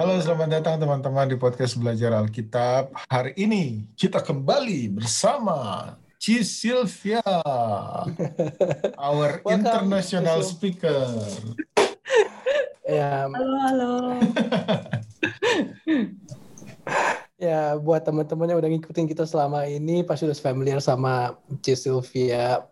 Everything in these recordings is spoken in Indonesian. Halo, selamat datang teman-teman di podcast Belajar Alkitab. Hari ini kita kembali bersama Cisylvia, our international speaker. Ya, halo. Ya, buat teman-teman yang udah ngikutin kita selama ini, pasti udah familiar sama Cisylvia.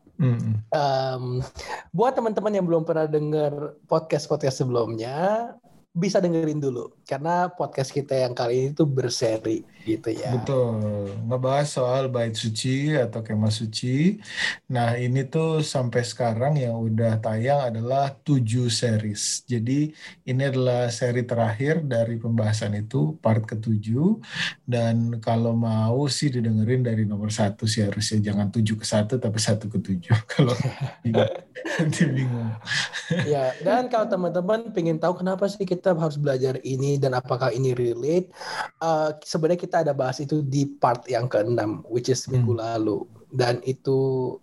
Buat teman-teman yang belum pernah dengar podcast-podcast sebelumnya, bisa dengerin dulu karena podcast kita yang kali ini tuh berseri gitu ya. Betul. Ngebahas soal Bait Suci atau Kemah Suci. Nah, ini tuh sampai sekarang yang udah tayang adalah 7 series. Jadi ini adalah seri terakhir dari pembahasan itu, part ke-7. Dan kalau mau sih didengerin dari nomor 1 sih harusnya, jangan 7 ke-1 tapi 1 ke-7 kalau nanti bingung. Ya, dan kalau teman-teman pengen tahu kenapa sih kita harus belajar ini dan apakah ini relate, sebenarnya kita ada bahas itu di part yang ke-6 which is minggu lalu, dan itu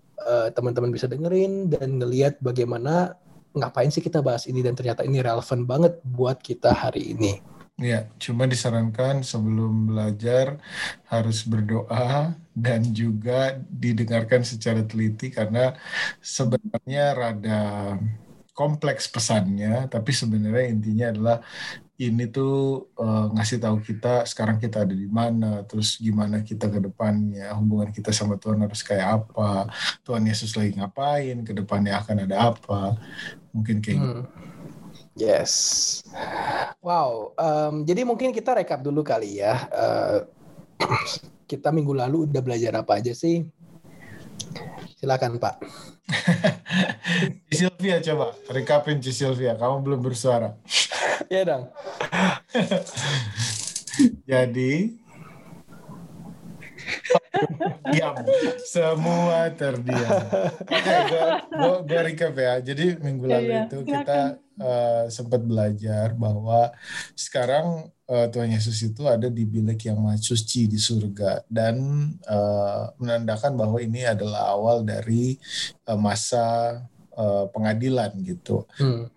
teman-teman bisa dengerin dan ngelihat bagaimana, ngapain sih kita bahas ini, dan ternyata ini relevan banget buat kita hari ini. Ya, cuma disarankan sebelum belajar harus berdoa dan juga didengarkan secara teliti karena sebenarnya rada kompleks pesannya, tapi sebenarnya intinya adalah ini tuh ngasih tahu kita sekarang kita ada di mana, terus gimana kita ke depannya, hubungan kita sama Tuhan harus kayak apa, Tuhan Yesus lagi ngapain, ke depannya akan ada apa, mungkin kayak gitu. Yes. Wow. Jadi mungkin kita rekap dulu kali ya. Kita minggu lalu udah belajar apa aja sih? Silakan Pak. Cisylvia, coba rekapin. Cisylvia, kamu belum bersuara. Iya dong. Jadi diam, semua terdiam. Gue recap ya. Jadi minggu lalu itu kita sempat belajar bahwa sekarang Tuhan Yesus itu ada di bilik yang maha suci di surga, dan menandakan bahwa ini adalah awal dari masa pengadilan gitu.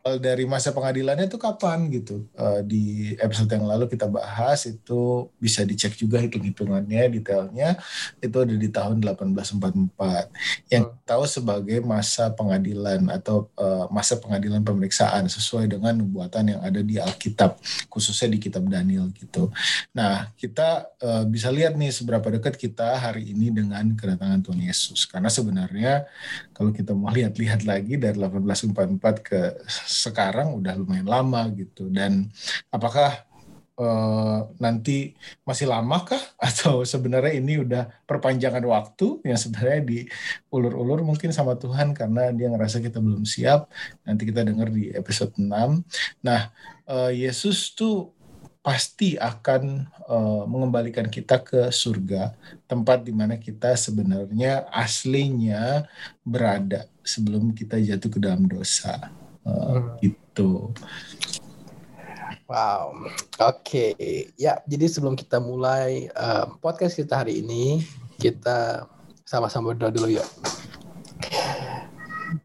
Dari masa pengadilannya itu kapan gitu? Di episode yang lalu kita bahas itu, bisa dicek juga hitung-hitungannya, detailnya itu ada di tahun 1844 yang tahu sebagai masa pengadilan atau masa pengadilan pemeriksaan sesuai dengan nubuatan yang ada di Alkitab, khususnya di kitab Daniel gitu. Nah, kita bisa lihat nih seberapa dekat kita hari ini dengan kedatangan Tuhan Yesus, karena sebenarnya kalau kita mau lihat-lihat lagi dari 1844 ke sekarang udah lumayan lama gitu. Dan apakah nanti masih lama kah? Atau sebenarnya ini udah perpanjangan waktu yang sebenarnya diulur-ulur mungkin sama Tuhan karena dia ngerasa kita belum siap. Nanti kita dengar di episode 6. Nah, Yesus tuh pasti akan mengembalikan kita ke surga, tempat di mana kita sebenarnya aslinya berada sebelum kita jatuh ke dalam dosa. Gitu. Wow. Oke. Ya, jadi sebelum kita mulai podcast kita hari ini, kita sama-sama berdoa dulu yuk.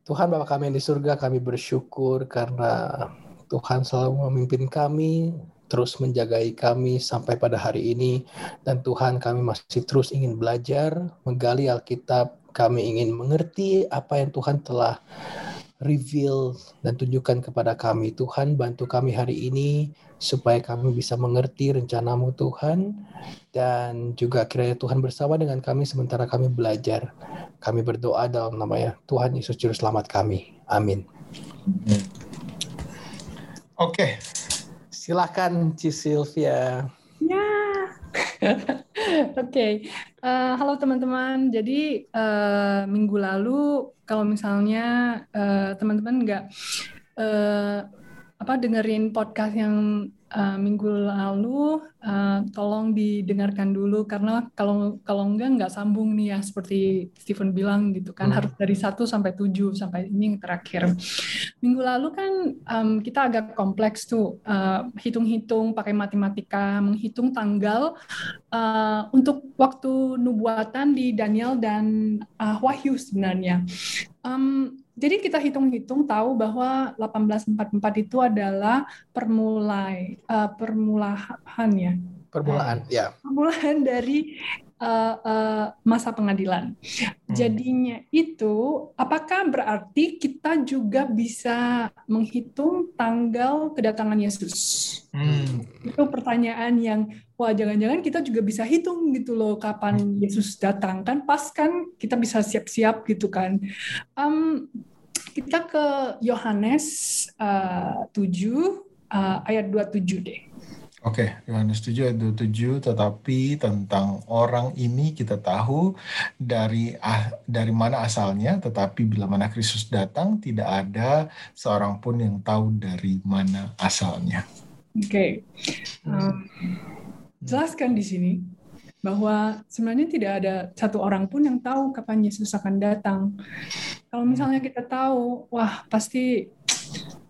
Tuhan Bapa kami yang di surga, kami bersyukur karena Tuhan selalu memimpin kami, terus menjagai kami sampai pada hari ini. Dan Tuhan, kami masih terus ingin belajar, menggali Alkitab. Kami ingin mengerti apa yang Tuhan telah reveal dan tunjukkan kepada kami. Tuhan, bantu kami hari ini supaya kami bisa mengerti rencana-Mu Tuhan. Dan juga kiranya Tuhan bersama dengan kami sementara kami belajar. Kami berdoa dalam nama-Nya Tuhan Yesus Juru Selamat kami. Amin. Oke. Silakan Cisylvia. Ya. Oke. Halo teman-teman. Jadi minggu lalu kalau misalnya teman-teman nggak dengerin podcast yang minggu lalu, tolong didengarkan dulu karena kalau nggak sambung nih ya, seperti Stephen bilang gitu kan, harus dari 1 sampai 7 sampai ini yang terakhir. Minggu lalu kan kita agak kompleks tuh, hitung-hitung pakai matematika, menghitung tanggal untuk waktu nubuatan di Daniel dan Wahyu sebenarnya. Jadi kita hitung-hitung tahu bahwa 1844 itu adalah permulaan ya. Permulaan, ya. Permulaan dari masa pengadilan. Jadinya itu, apakah berarti kita juga bisa menghitung tanggal kedatangan Yesus? Itu pertanyaan yang, wah jangan-jangan kita juga bisa hitung gitu loh, kapan Yesus datang, kan pas kan kita bisa siap-siap gitu kan. Kita ke Yohanes 7 ayat 27 deh. Oke, Yohanes 7 ayat 27, tetapi tentang orang ini kita tahu dari mana asalnya, tetapi bila mana Kristus datang, tidak ada seorang pun yang tahu dari mana asalnya. Oke, jelaskan di sini bahwa sebenarnya tidak ada satu orang pun yang tahu kapan Yesus akan datang. Kalau misalnya kita tahu, wah pasti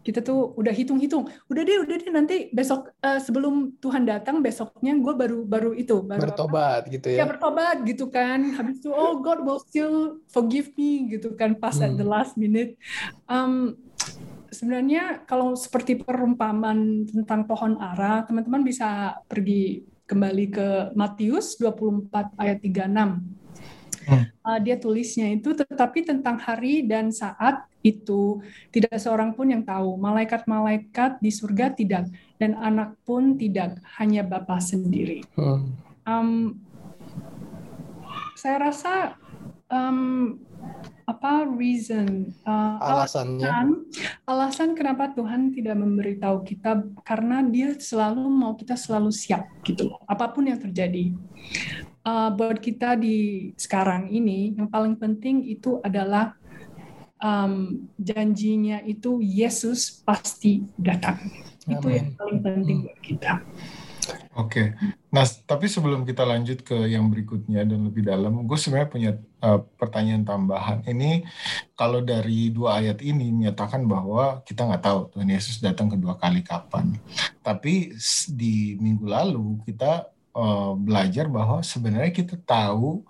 kita tuh udah hitung-hitung, udah deh nanti besok sebelum Tuhan datang besoknya gue baru bertobat gitu ya. Ya bertobat gitu kan, habis itu oh God will still forgive me gitu kan pas at the last minute. Sebenarnya kalau seperti perumpamaan tentang pohon ara, teman-teman bisa pergi kembali ke Matius 24 ayat 36. Dia tulisnya itu, tetapi tentang hari dan saat itu tidak seorang pun yang tahu, malaikat-malaikat di surga tidak, dan anak pun tidak, hanya Bapa sendiri. Saya rasa alasan kenapa Tuhan tidak memberitahu kita karena dia selalu mau kita selalu siap gitu loh, apapun yang terjadi. Buat kita di sekarang ini yang paling penting itu adalah janjinya itu Yesus pasti datang. Amen. Itu yang paling penting buat kita. Oke, nah tapi sebelum kita lanjut ke yang berikutnya dan lebih dalam, gue sebenarnya punya pertanyaan tambahan. Ini kalau dari dua ayat ini menyatakan bahwa kita nggak tahu Tuhan Yesus datang kedua kali kapan. Tapi di minggu lalu kita belajar bahwa sebenarnya kita tahu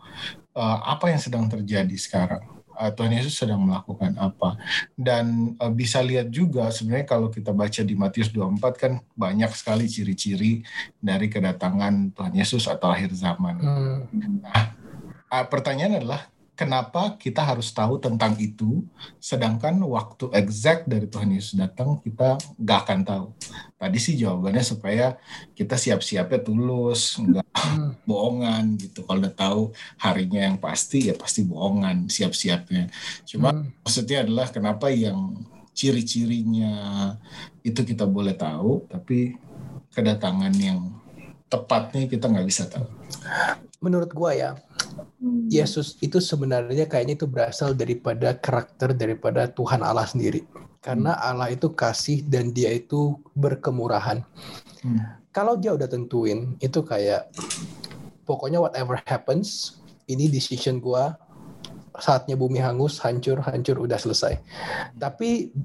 apa yang sedang terjadi sekarang. Tuhan Yesus sedang melakukan apa. Dan bisa lihat juga sebenarnya kalau kita baca di Matius 24 kan banyak sekali ciri-ciri dari kedatangan Tuhan Yesus atau akhir zaman. Nah, pertanyaan adalah kenapa kita harus tahu tentang itu sedangkan waktu exact dari Tuhan Yesus datang kita nggak akan tahu. Tadi sih jawabannya supaya kita siap-siapnya tulus, nggak bohongan gitu. Kalau udah tahu harinya yang pasti ya pasti bohongan siap-siapnya. Cuma maksudnya adalah kenapa yang ciri-cirinya itu kita boleh tahu tapi kedatangan yang tepatnya kita nggak bisa tahu. Menurut gua ya, Yesus itu sebenarnya kayaknya itu berasal daripada karakter daripada Tuhan Allah sendiri. Karena Allah itu kasih dan dia itu berkemurahan. Kalau dia udah tentuin, itu kayak pokoknya whatever happens, ini decision gua, saatnya bumi hangus, hancur, udah selesai. Tapi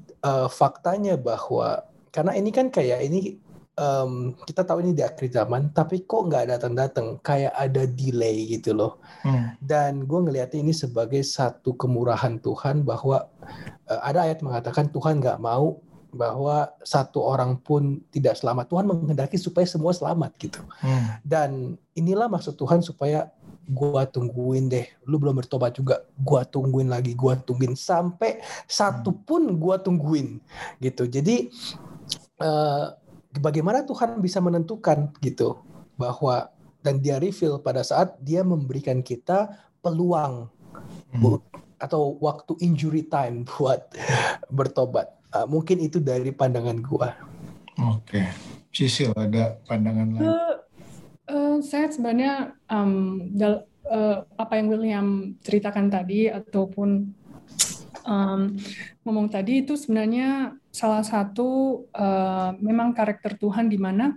faktanya bahwa, karena ini kan kayak ini, kita tahu ini di akhir zaman, tapi kok nggak datang-datang, kayak ada delay gitu loh. Dan gue ngeliatnya ini sebagai satu kemurahan Tuhan bahwa ada ayat mengatakan Tuhan nggak mau bahwa satu orang pun tidak selamat. Tuhan menghendaki supaya semua selamat gitu. Dan inilah maksud Tuhan supaya gue tungguin deh, lu belum bertobat juga, gue tungguin lagi, gue tungguin sampai satu pun gue tungguin gitu. Jadi bagaimana Tuhan bisa menentukan gitu bahwa dan dia reveal pada saat dia memberikan kita peluang atau waktu injury time buat bertobat. Mungkin itu dari pandangan gua. Oke. Sisil ada pandangan lain? Saya sebenarnya apa yang William ceritakan tadi ataupun ngomong tadi itu sebenarnya salah satu memang karakter Tuhan di mana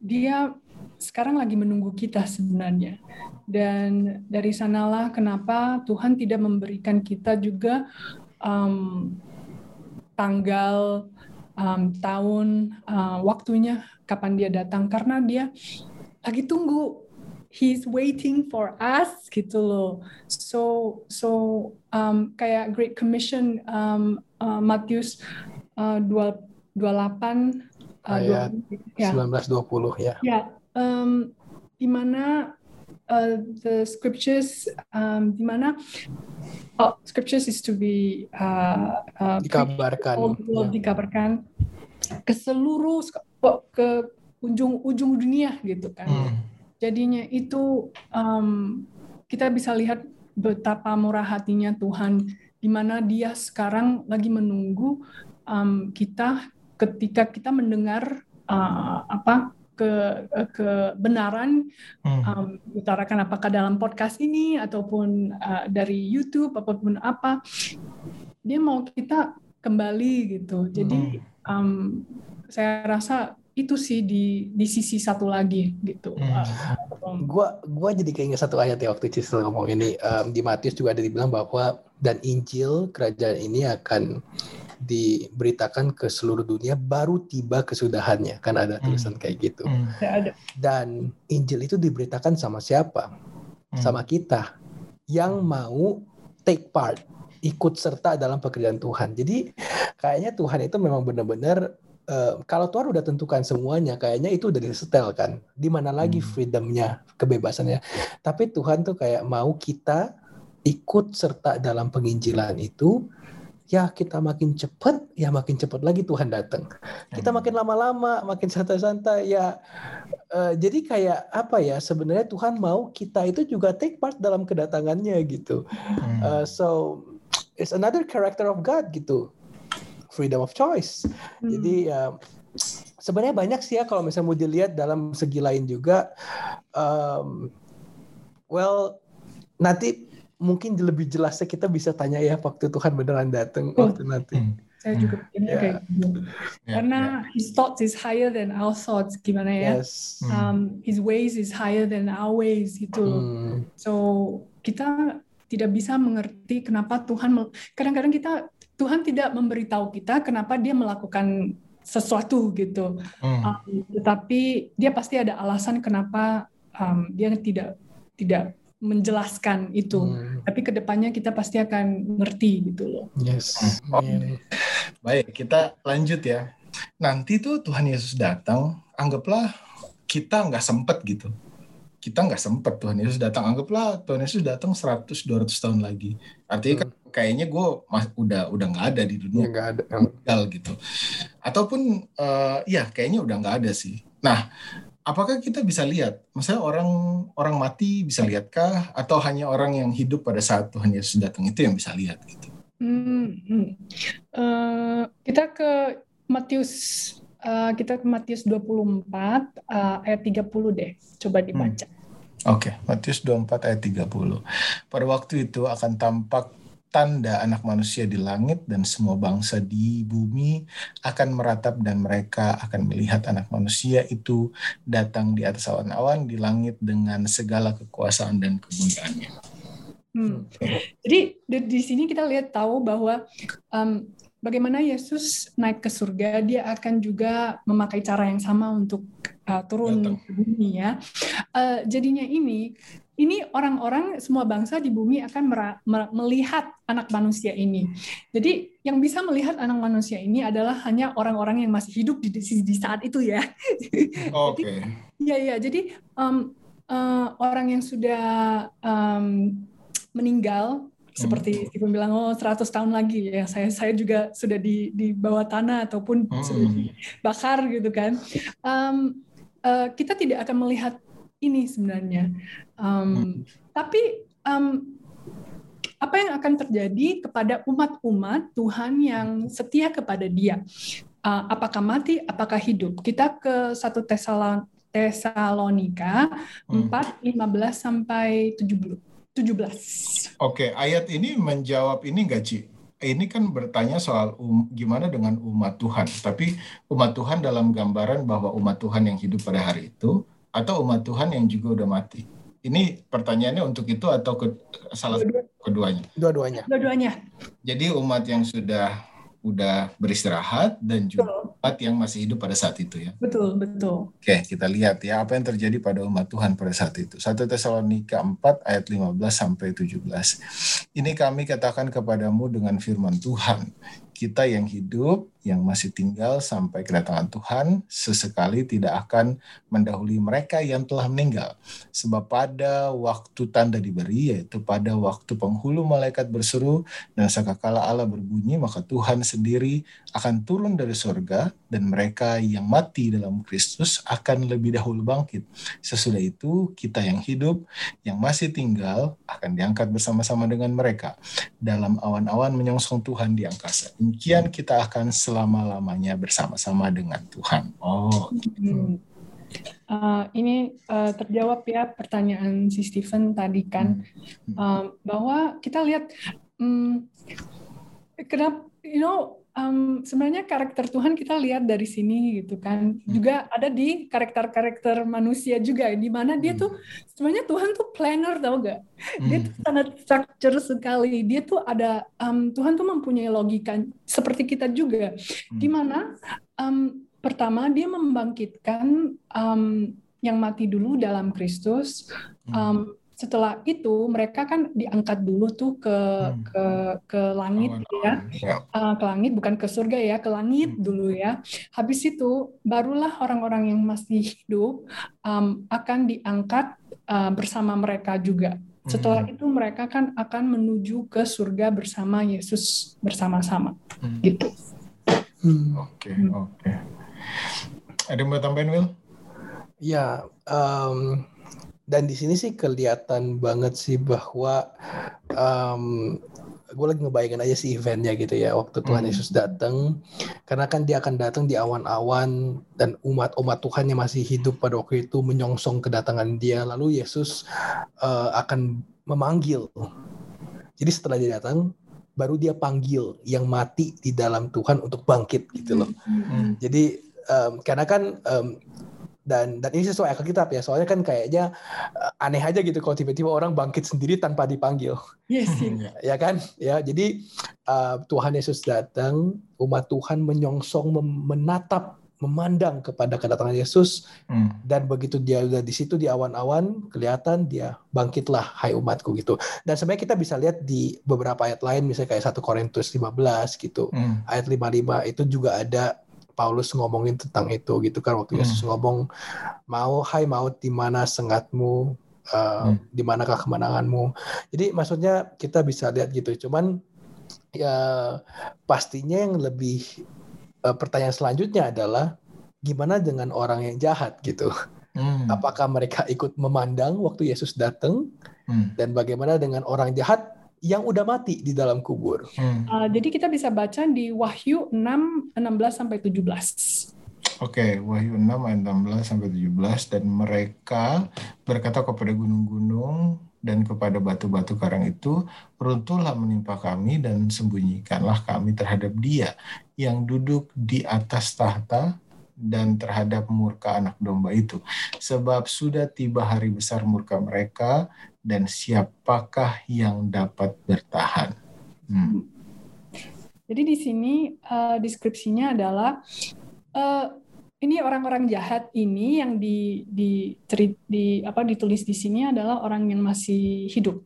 dia sekarang lagi menunggu kita sebenarnya. Dan dari sanalah kenapa Tuhan tidak memberikan kita juga tanggal, tahun, waktunya kapan dia datang. Karena dia lagi tunggu He's waiting for us gitu loh. So kayak Great Commission, Matius 28 ayat 19-20 ya. Ya, di mana the scriptures, di mana scriptures is to be dikabarkan. Yeah. Dikabarkan ke seluruh ke ujung dunia gitu kan. Jadinya itu kita bisa lihat betapa murah hatinya Tuhan, di mana Dia sekarang lagi menunggu kita ketika kita mendengar kebenaran utarakan apakah dalam podcast ini ataupun dari YouTube apapun apa, Dia mau kita kembali gitu. Jadi saya rasa itu sih di sisi satu lagi gitu. Gua jadi keinget satu ayat ya waktu Cisel ngomong ini, di Matius juga ada dibilang bahwa dan Injil kerajaan ini akan diberitakan ke seluruh dunia baru tiba kesudahannya, kan ada tulisan kayak gitu. Dan Injil itu diberitakan sama siapa? Sama kita yang mau take part, ikut serta dalam pekerjaan Tuhan. Jadi kayaknya Tuhan itu memang benar-benar kalau Tuhan udah tentukan semuanya, kayaknya itu udah disetel kan. Di mana lagi freedomnya, kebebasannya. Tapi Tuhan tuh kayak mau kita ikut serta dalam penginjilan itu. Ya kita makin cepat, ya makin cepat lagi Tuhan datang. Kita makin lama-lama, makin santai-santai. Ya jadi kayak apa ya? Sebenarnya Tuhan mau kita itu juga take part dalam kedatangannya gitu. So it's another character of God gitu. Freedom of choice. Jadi sebenarnya banyak sih ya kalau misalnya mau dilihat dalam segi lain juga. Well, nanti mungkin lebih jelasnya kita bisa tanya ya waktu Tuhan beneran datang waktu nanti. Saya juga pikirnya kayak gitu. Karena His thoughts is higher than our thoughts, gimana ya? Yes. His ways is higher than our ways gitu. So kita tidak bisa mengerti kenapa Tuhan kadang-kadang Tuhan tidak memberitahu kita kenapa Dia melakukan sesuatu gitu, tetapi Dia pasti ada alasan kenapa Dia tidak menjelaskan itu. Tapi kedepannya kita pasti akan ngerti gitu loh. Yes. Baik, kita lanjut ya. Nanti tuh Tuhan Yesus datang, anggaplah kita nggak sempet gitu. Kita nggak sempet Tuhan Yesus datang. Anggaplah Tuhan Yesus datang 100-200 tahun lagi. Artinya kayaknya gue udah nggak ada di dunia. Nggak ada. Tinggal gitu. Ataupun ya kayaknya udah nggak ada sih. Nah, apakah kita bisa lihat? Misalnya orang mati bisa lihatkah? Atau hanya orang yang hidup pada saat Tuhan Yesus datang itu yang bisa lihat gitu? Kita ke Matius. Kita ke Matius 24 ayat 30 deh. Coba dibaca. Oke, Matius 24 ayat 30. Pada waktu itu akan tampak tanda anak manusia di langit, dan semua bangsa di bumi akan meratap, dan mereka akan melihat anak manusia itu datang di atas awan-awan di langit dengan segala kekuasaan dan kemuliaannya. Jadi di sini kita tahu bahwa bagaimana Yesus naik ke surga, Dia akan juga memakai cara yang sama untuk turun ke bumi ya. Jadinya ini orang-orang semua bangsa di bumi akan melihat anak manusia ini. Jadi yang bisa melihat anak manusia ini adalah hanya orang-orang yang masih hidup di saat itu ya. Oke. Ya. Jadi orang yang sudah meninggal, seperti Stephen bilang 100 tahun lagi ya, saya juga sudah di bawah tanah ataupun sudah dibakar gitu kan, kita tidak akan melihat ini sebenarnya, tapi apa yang akan terjadi kepada umat-umat Tuhan yang setia kepada Dia, apakah mati apakah hidup. Kita ke 1 Tesalonika 4:15-17. Oke, ayat ini menjawab ini nggak, Ci? Ini kan bertanya soal gimana dengan umat Tuhan. Tapi umat Tuhan dalam gambaran bahwa umat Tuhan yang hidup pada hari itu atau umat Tuhan yang juga udah mati. Ini pertanyaannya untuk itu atau salah satu keduanya? Dua-duanya. Jadi umat yang sudah beristirahat dan juga umat yang masih hidup pada saat itu ya. Betul, betul. Oke, kita lihat ya apa yang terjadi pada umat Tuhan pada saat itu. 1 Tesalonika 4 ayat 15 sampai 17. Ini kami katakan kepadamu dengan firman Tuhan, kita yang hidup, yang masih tinggal sampai kedatangan Tuhan, sesekali tidak akan mendahului mereka yang telah meninggal. Sebab pada waktu tanda diberi, yaitu pada waktu penghulu malaikat berseru, dan sakakala Allah berbunyi, maka Tuhan sendiri akan turun dari surga, dan mereka yang mati dalam Kristus akan lebih dahulu bangkit. Sesudah itu, kita yang hidup, yang masih tinggal, akan diangkat bersama-sama dengan mereka. Dalam awan-awan menyongsong Tuhan di angkasa. Demikian kita akan selama-lamanya bersama-sama dengan Tuhan. Oh, gitu. Ini terjawab ya pertanyaan si Stephen tadi kan, bahwa kita lihat kenapa, sebenarnya karakter Tuhan kita lihat dari sini gitu kan, juga ada di karakter-karakter manusia juga, di mana dia tuh sebenarnya Tuhan tuh planner, tau gak? Dia tuh sangat structure sekali. Dia tuh ada Tuhan tuh mempunyai logika seperti kita juga, di mana pertama dia membangkitkan yang mati dulu dalam Kristus. Setelah itu mereka kan diangkat dulu tuh ke langit ke langit, bukan ke surga ya, ke langit dulu ya. Habis itu barulah orang-orang yang masih hidup akan diangkat bersama mereka juga. Setelah itu mereka kan akan menuju ke surga bersama Yesus bersama-sama gitu. Oke. Ada yang mau tambahin, Will? Ya. Dan di sini sih kelihatan banget sih bahwa gue lagi ngebayangin aja sih eventnya gitu ya, waktu Tuhan Yesus datang, karena kan dia akan datang di awan-awan dan umat-umat Tuhan yang masih hidup pada waktu itu menyongsong kedatangan dia, lalu Yesus akan memanggil. Jadi setelah dia datang, baru dia panggil yang mati di dalam Tuhan untuk bangkit gitu loh. Jadi karena kan Dan ini sesuai akal kita ya, soalnya kan kayaknya aneh aja gitu kalau tiba-tiba orang bangkit sendiri tanpa dipanggil. Yes, ya kan? Ya, jadi Tuhan Yesus datang, umat Tuhan menyongsong, menatap, memandang kepada kedatangan Yesus, dan begitu dia udah di situ di awan-awan kelihatan, dia bangkitlah, hai umatku gitu. Dan sebenarnya kita bisa lihat di beberapa ayat lain, misalnya kayak 1 Korintus 15 gitu, ayat 55 itu juga ada Paulus ngomongin tentang itu gitu kan, waktu Yesus ngomong, hai maut, di mana sengatmu, di manakah kemenanganmu. Jadi maksudnya kita bisa lihat gitu, cuman ya pastinya yang lebih pertanyaan selanjutnya adalah gimana dengan orang yang jahat gitu. Apakah mereka ikut memandang waktu Yesus datang, dan bagaimana dengan orang jahat yang udah mati di dalam kubur. Jadi kita bisa baca di Wahyu 6:16-17. Oke, Wahyu 6:16-17, dan mereka berkata kepada gunung-gunung dan kepada batu-batu karang itu, runtuhlah menimpa kami dan sembunyikanlah kami terhadap dia yang duduk di atas tahta dan terhadap murka anak domba itu. Sebab sudah tiba hari besar murka mereka, dan siapakah yang dapat bertahan? Jadi di sini deskripsinya adalah ini orang-orang jahat ini yang ditulis di sini adalah orang yang masih hidup.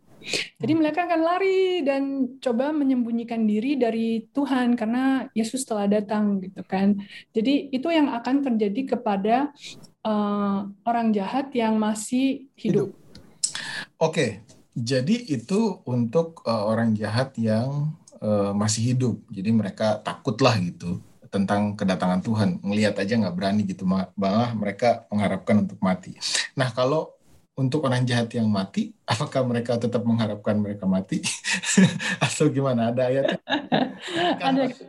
Jadi mereka akan lari dan coba menyembunyikan diri dari Tuhan karena Yesus telah datang gitu kan. Jadi itu yang akan terjadi kepada orang jahat yang masih hidup. Oke, jadi itu untuk orang jahat yang masih hidup. Jadi mereka takutlah gitu tentang kedatangan Tuhan. Ngelihat aja nggak berani gitu, malah mereka mengharapkan untuk mati. Nah kalau untuk orang jahat yang mati, apakah mereka tetap mengharapkan mereka mati? Atau gimana? Ada ayat?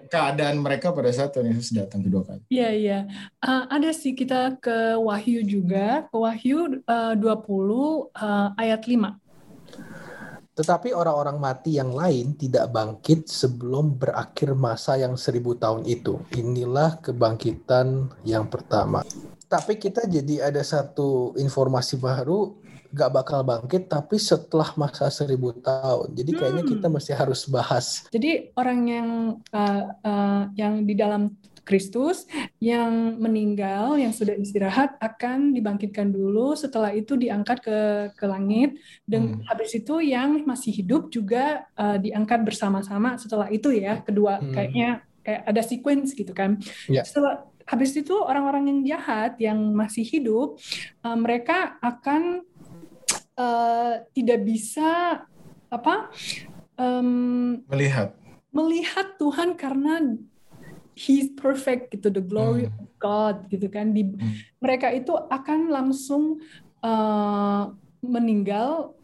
Keadaan mereka pada saat Tuhan Yesus datang kedua kali. Iya. Ada sih, kita ke Wahyu juga. Ke Wahyu 20 ayat 5. Tetapi orang-orang mati yang lain tidak bangkit sebelum berakhir masa yang 1,000 tahun itu. Inilah kebangkitan yang pertama. Tapi kita jadi ada satu informasi baru, gak bakal bangkit tapi setelah masa 1,000 tahun. Jadi kayaknya kita mesti harus bahas. Jadi orang yang di dalam Kristus yang meninggal, yang sudah istirahat akan dibangkitkan dulu, setelah itu diangkat ke langit, dan habis itu yang masih hidup juga diangkat bersama-sama setelah itu ya, kedua kayaknya ada sequence gitu kan. Setelah habis itu orang-orang yang jahat yang masih hidup, mereka akan tidak bisa melihat Tuhan karena He's perfect gitu, the glory of God gitu kan. Mereka itu akan langsung meninggal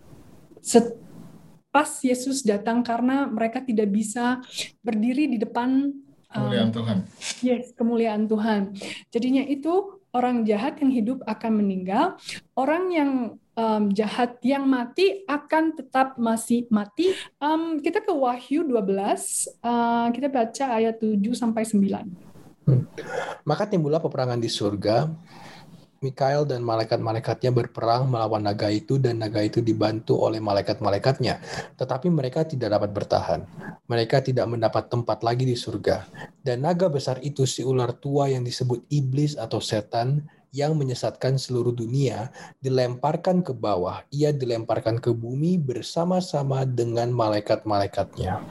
pas Yesus datang karena mereka tidak bisa berdiri di depan kemuliaan Tuhan. Kemuliaan Tuhan. Jadinya itu orang jahat yang hidup akan meninggal, orang yang jahat yang mati akan tetap masih mati. Kita ke Wahyu 12, kita baca ayat 7-9. Maka timbullah peperangan di surga. Mikael dan malaikat-malaikatnya berperang melawan naga itu, dan naga itu dibantu oleh malaikat-malaikatnya. Tetapi mereka tidak dapat bertahan. Mereka tidak mendapat tempat lagi di surga. Dan naga besar itu si ular tua yang disebut iblis atau setan, yang menyesatkan seluruh dunia, dilemparkan ke bawah. Ia dilemparkan ke bumi bersama-sama dengan malaikat-malaikatnya.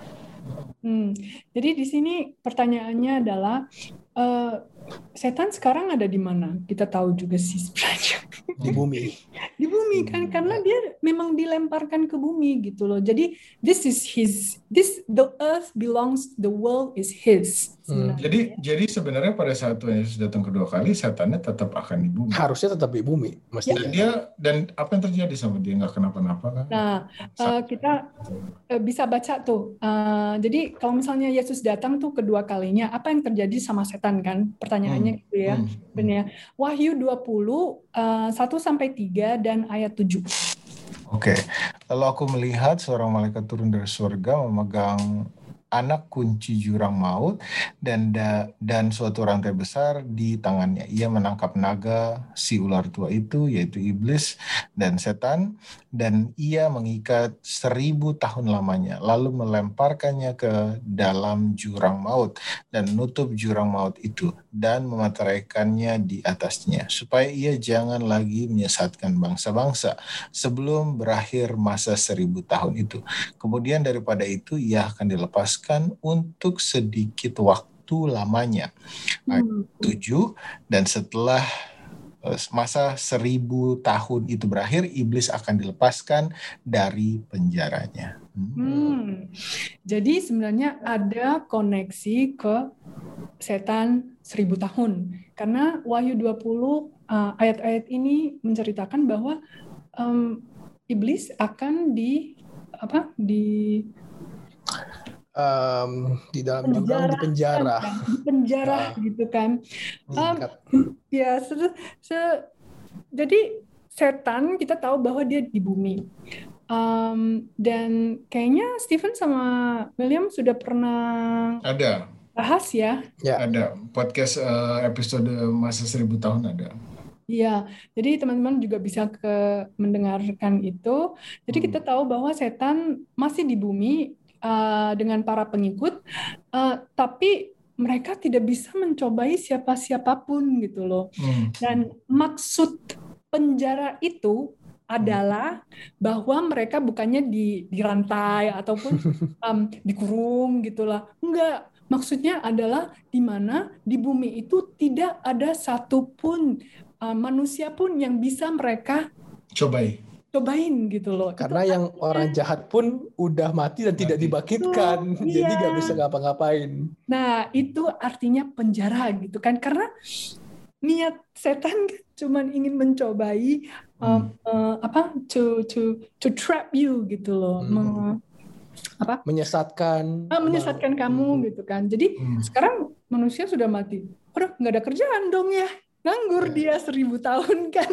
Jadi di sini pertanyaannya adalah, setan sekarang ada di mana? Kita tahu juga sih sebenarnya. Di bumi. Di bumi kan, karena dia memang dilemparkan ke bumi gitu loh. Jadi the earth belongs, the world is his. Jadi sebenarnya pada saat Tuhan Yesus datang kedua kali, setannya tetap akan di bumi. Harusnya tetap di bumi. Mestinya. Dan apa yang terjadi sama dia? Nggak kenapa-napa kan? Nah, kita bisa baca tuh. Jadi kalau misalnya Yesus datang tuh kedua kalinya, apa yang terjadi sama setan kan? Pertanyaannya gitu ya. Benar. Wahyu 20, 1-3 dan ayat 7. Oke. Lalu aku melihat seorang malaikat turun dari surga memegang anak kunci jurang maut dan suatu rantai besar di tangannya. Ia menangkap naga si ular tua itu, yaitu iblis dan setan, dan ia mengikat 1,000 tahun lamanya, lalu melemparkannya ke dalam jurang maut dan menutup jurang maut itu dan memateraikannya di atasnya, supaya ia jangan lagi menyesatkan bangsa-bangsa sebelum berakhir masa 1,000 tahun itu. Kemudian daripada itu ia akan dilepas untuk sedikit waktu lamanya. Ayat 7, dan setelah masa 1,000 tahun itu berakhir, iblis akan dilepaskan dari penjaranya. Jadi sebenarnya ada koneksi ke setan 1,000 tahun, karena Wahyu 20 ayat-ayat ini menceritakan bahwa iblis akan di dalam jurang, di penjara gitu kan. Jadi setan kita tahu bahwa dia di bumi, dan kayaknya Stephen sama William sudah pernah bahas ya ada podcast episode masa 1,000 tahun ada. Iya, jadi teman-teman juga bisa mendengarkan itu. Jadi kita tahu bahwa setan masih di bumi dengan para pengikut, tapi mereka tidak bisa mencobai siapa-siapapun gitu loh. Dan maksud penjara itu adalah bahwa mereka bukannya dirantai ataupun dikurung gitulah. Enggak, maksudnya adalah di mana di bumi itu tidak ada satupun manusia pun yang bisa mereka cobain gitu loh. Karena itu yang artinya, orang jahat pun udah mati dan tidak dibangkitkan. Jadi nggak bisa ngapa-ngapain. Nah, itu artinya penjara gitu kan. Karena niat setan cuma ingin mencobai to trap you gitu loh. Menyesatkan kamu gitu kan. Jadi sekarang manusia sudah mati. Udah nggak ada kerjaan dong ya. Nganggur dia 1,000 tahun kan.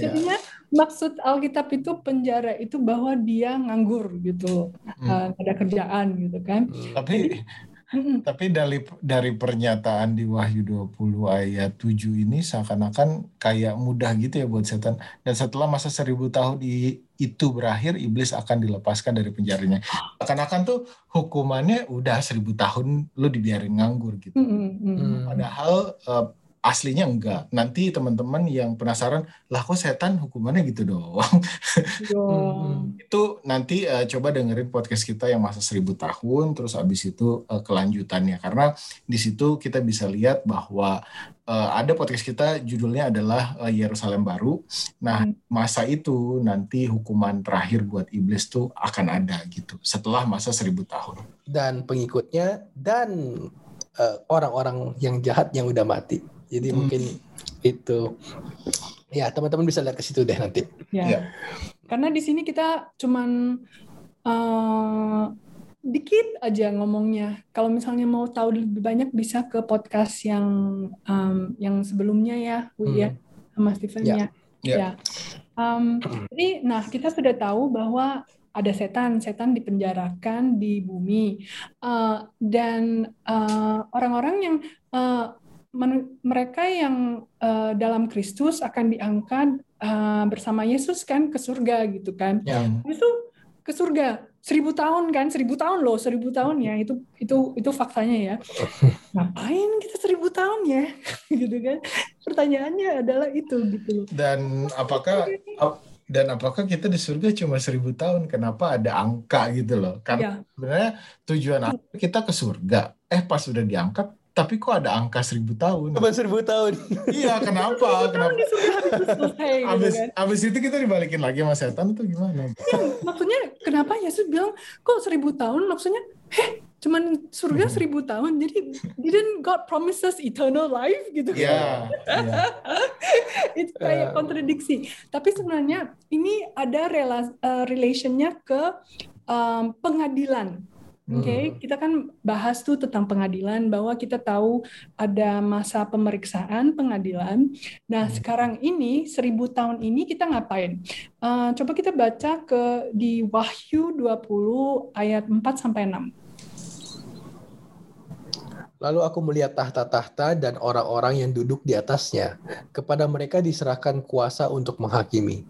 Jadinya maksud Alkitab itu penjara itu bahwa dia nganggur gitu, ada kerjaan gitu kan. Tapi Tapi dari pernyataan di Wahyu 20 ayat 7 ini seakan-akan kayak mudah gitu ya buat setan. Dan setelah masa 1000 tahun itu berakhir, iblis akan dilepaskan dari penjaranya. Seakan-akan tuh hukumannya udah 1000 tahun lu dibiarin nganggur gitu. Padahal aslinya enggak. Nanti teman-teman yang penasaran, lah kok setan hukumannya gitu doang. Itu nanti coba dengerin podcast kita yang masa 1000 tahun, terus abis itu kelanjutannya. Karena di situ kita bisa lihat bahwa ada podcast kita judulnya adalah Yerusalem Baru. Nah, masa itu nanti hukuman terakhir buat iblis tuh akan ada gitu. Setelah masa 1000 tahun. Dan pengikutnya dan orang-orang yang jahat yang udah mati. Jadi mungkin itu ya teman-teman bisa lihat ke situ deh nanti. Ya. Karena di sini kita cuman dikit aja ngomongnya. Kalau misalnya mau tahu lebih banyak bisa ke podcast yang sebelumnya ya, Bu ya, sama Stephen ya. Jadi, nah kita sudah tahu bahwa ada setan dipenjarakan di bumi dan orang-orang yang mereka yang dalam Kristus akan diangkat bersama Yesus kan ke surga gitu kan. Itu ke surga 1000 tahun kan, 1000 tahun loh, 1000 tahun ya, itu faktanya ya. Ngapain kita 1000 tahun ya gitu kan, pertanyaannya adalah itu gitu. Dan apakah kita di surga cuma 1000 tahun? Kenapa ada angka gitu loh? Karena sebenarnya tujuan kita ke surga, pas sudah diangkat tapi kok ada angka 1000 tahun? Cuma 1000 tahun. Iya, kenapa? Kenapa? Abis itu kita dibalikin lagi sama setan, itu gimana? Ya, maksudnya kenapa Yesus bilang kok 1000 tahun? Maksudnya, cuman surga 1000 tahun, jadi didn't God promise us eternal life gitu kan? Itu kayak kontradiksi. Tapi sebenarnya ini ada relationnya ke pengadilan. Oke, kita kan bahas tuh tentang pengadilan, bahwa kita tahu ada masa pemeriksaan pengadilan. Nah, sekarang ini 1000 tahun ini kita ngapain? Coba kita baca di Wahyu 20 ayat 4-6. Lalu aku melihat tahta-tahta dan orang-orang yang duduk di atasnya. Kepada mereka diserahkan kuasa untuk menghakimi.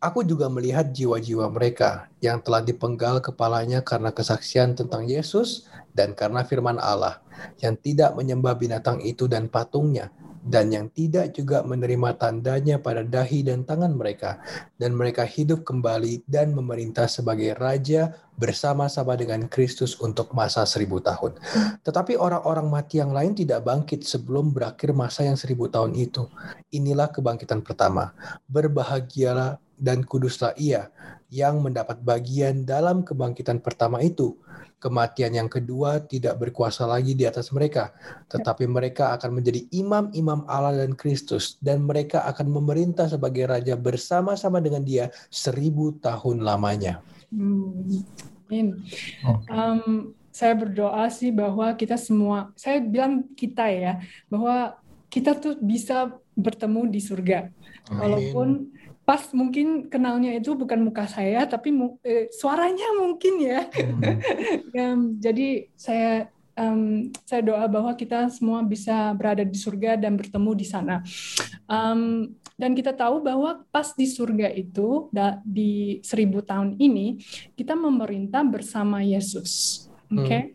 Aku juga melihat jiwa-jiwa mereka yang telah dipenggal kepalanya karena kesaksian tentang Yesus dan karena firman Allah, yang tidak menyembah binatang itu dan patungnya, dan yang tidak juga menerima tandanya pada dahi dan tangan mereka, dan mereka hidup kembali dan memerintah sebagai raja bersama-sama dengan Kristus untuk masa 1000 tahun. Tetapi orang-orang mati yang lain tidak bangkit sebelum berakhir masa yang 1000 tahun itu. Inilah kebangkitan pertama. Berbahagialah dan kuduslah ia yang mendapat bagian dalam kebangkitan pertama itu. Kematian yang kedua tidak berkuasa lagi di atas mereka, tetapi mereka akan menjadi imam-imam Allah dan Kristus, dan mereka akan memerintah sebagai raja bersama-sama dengan dia 1000 tahun lamanya. Saya berdoa sih bahwa kita semua, saya bilang kita ya, bahwa kita tuh bisa bertemu di surga. Walaupun pas mungkin kenalnya itu bukan muka saya, tapi suaranya mungkin ya. Jadi saya doa bahwa kita semua bisa berada di surga dan bertemu di sana. Dan kita tahu bahwa pas di surga itu, di 1000 tahun ini, kita memerintah bersama Yesus. Okay?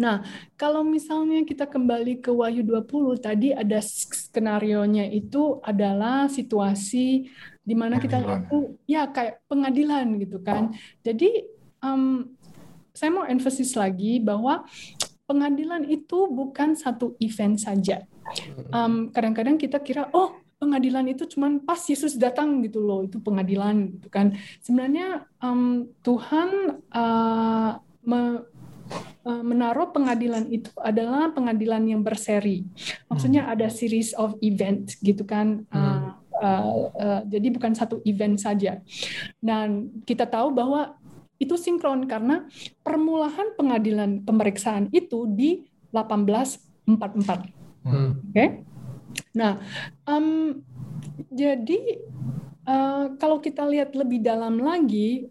Nah, kalau misalnya kita kembali ke Wahyu 20, tadi ada skenarionya itu adalah situasi di mana kita itu ya kayak pengadilan gitu kan. Jadi saya mau emphasis lagi bahwa pengadilan itu bukan satu event saja. Kadang-kadang kita kira pengadilan itu cuman pas Yesus datang gitu loh, itu pengadilan gitu kan. Sebenarnya Tuhan menaruh pengadilan itu adalah pengadilan yang berseri. Maksudnya ada series of event gitu kan. Jadi bukan satu event saja. Dan kita tahu bahwa itu sinkron karena permulaan pengadilan pemeriksaan itu di 1844. Oke? Nah, jadi kalau kita lihat lebih dalam lagi,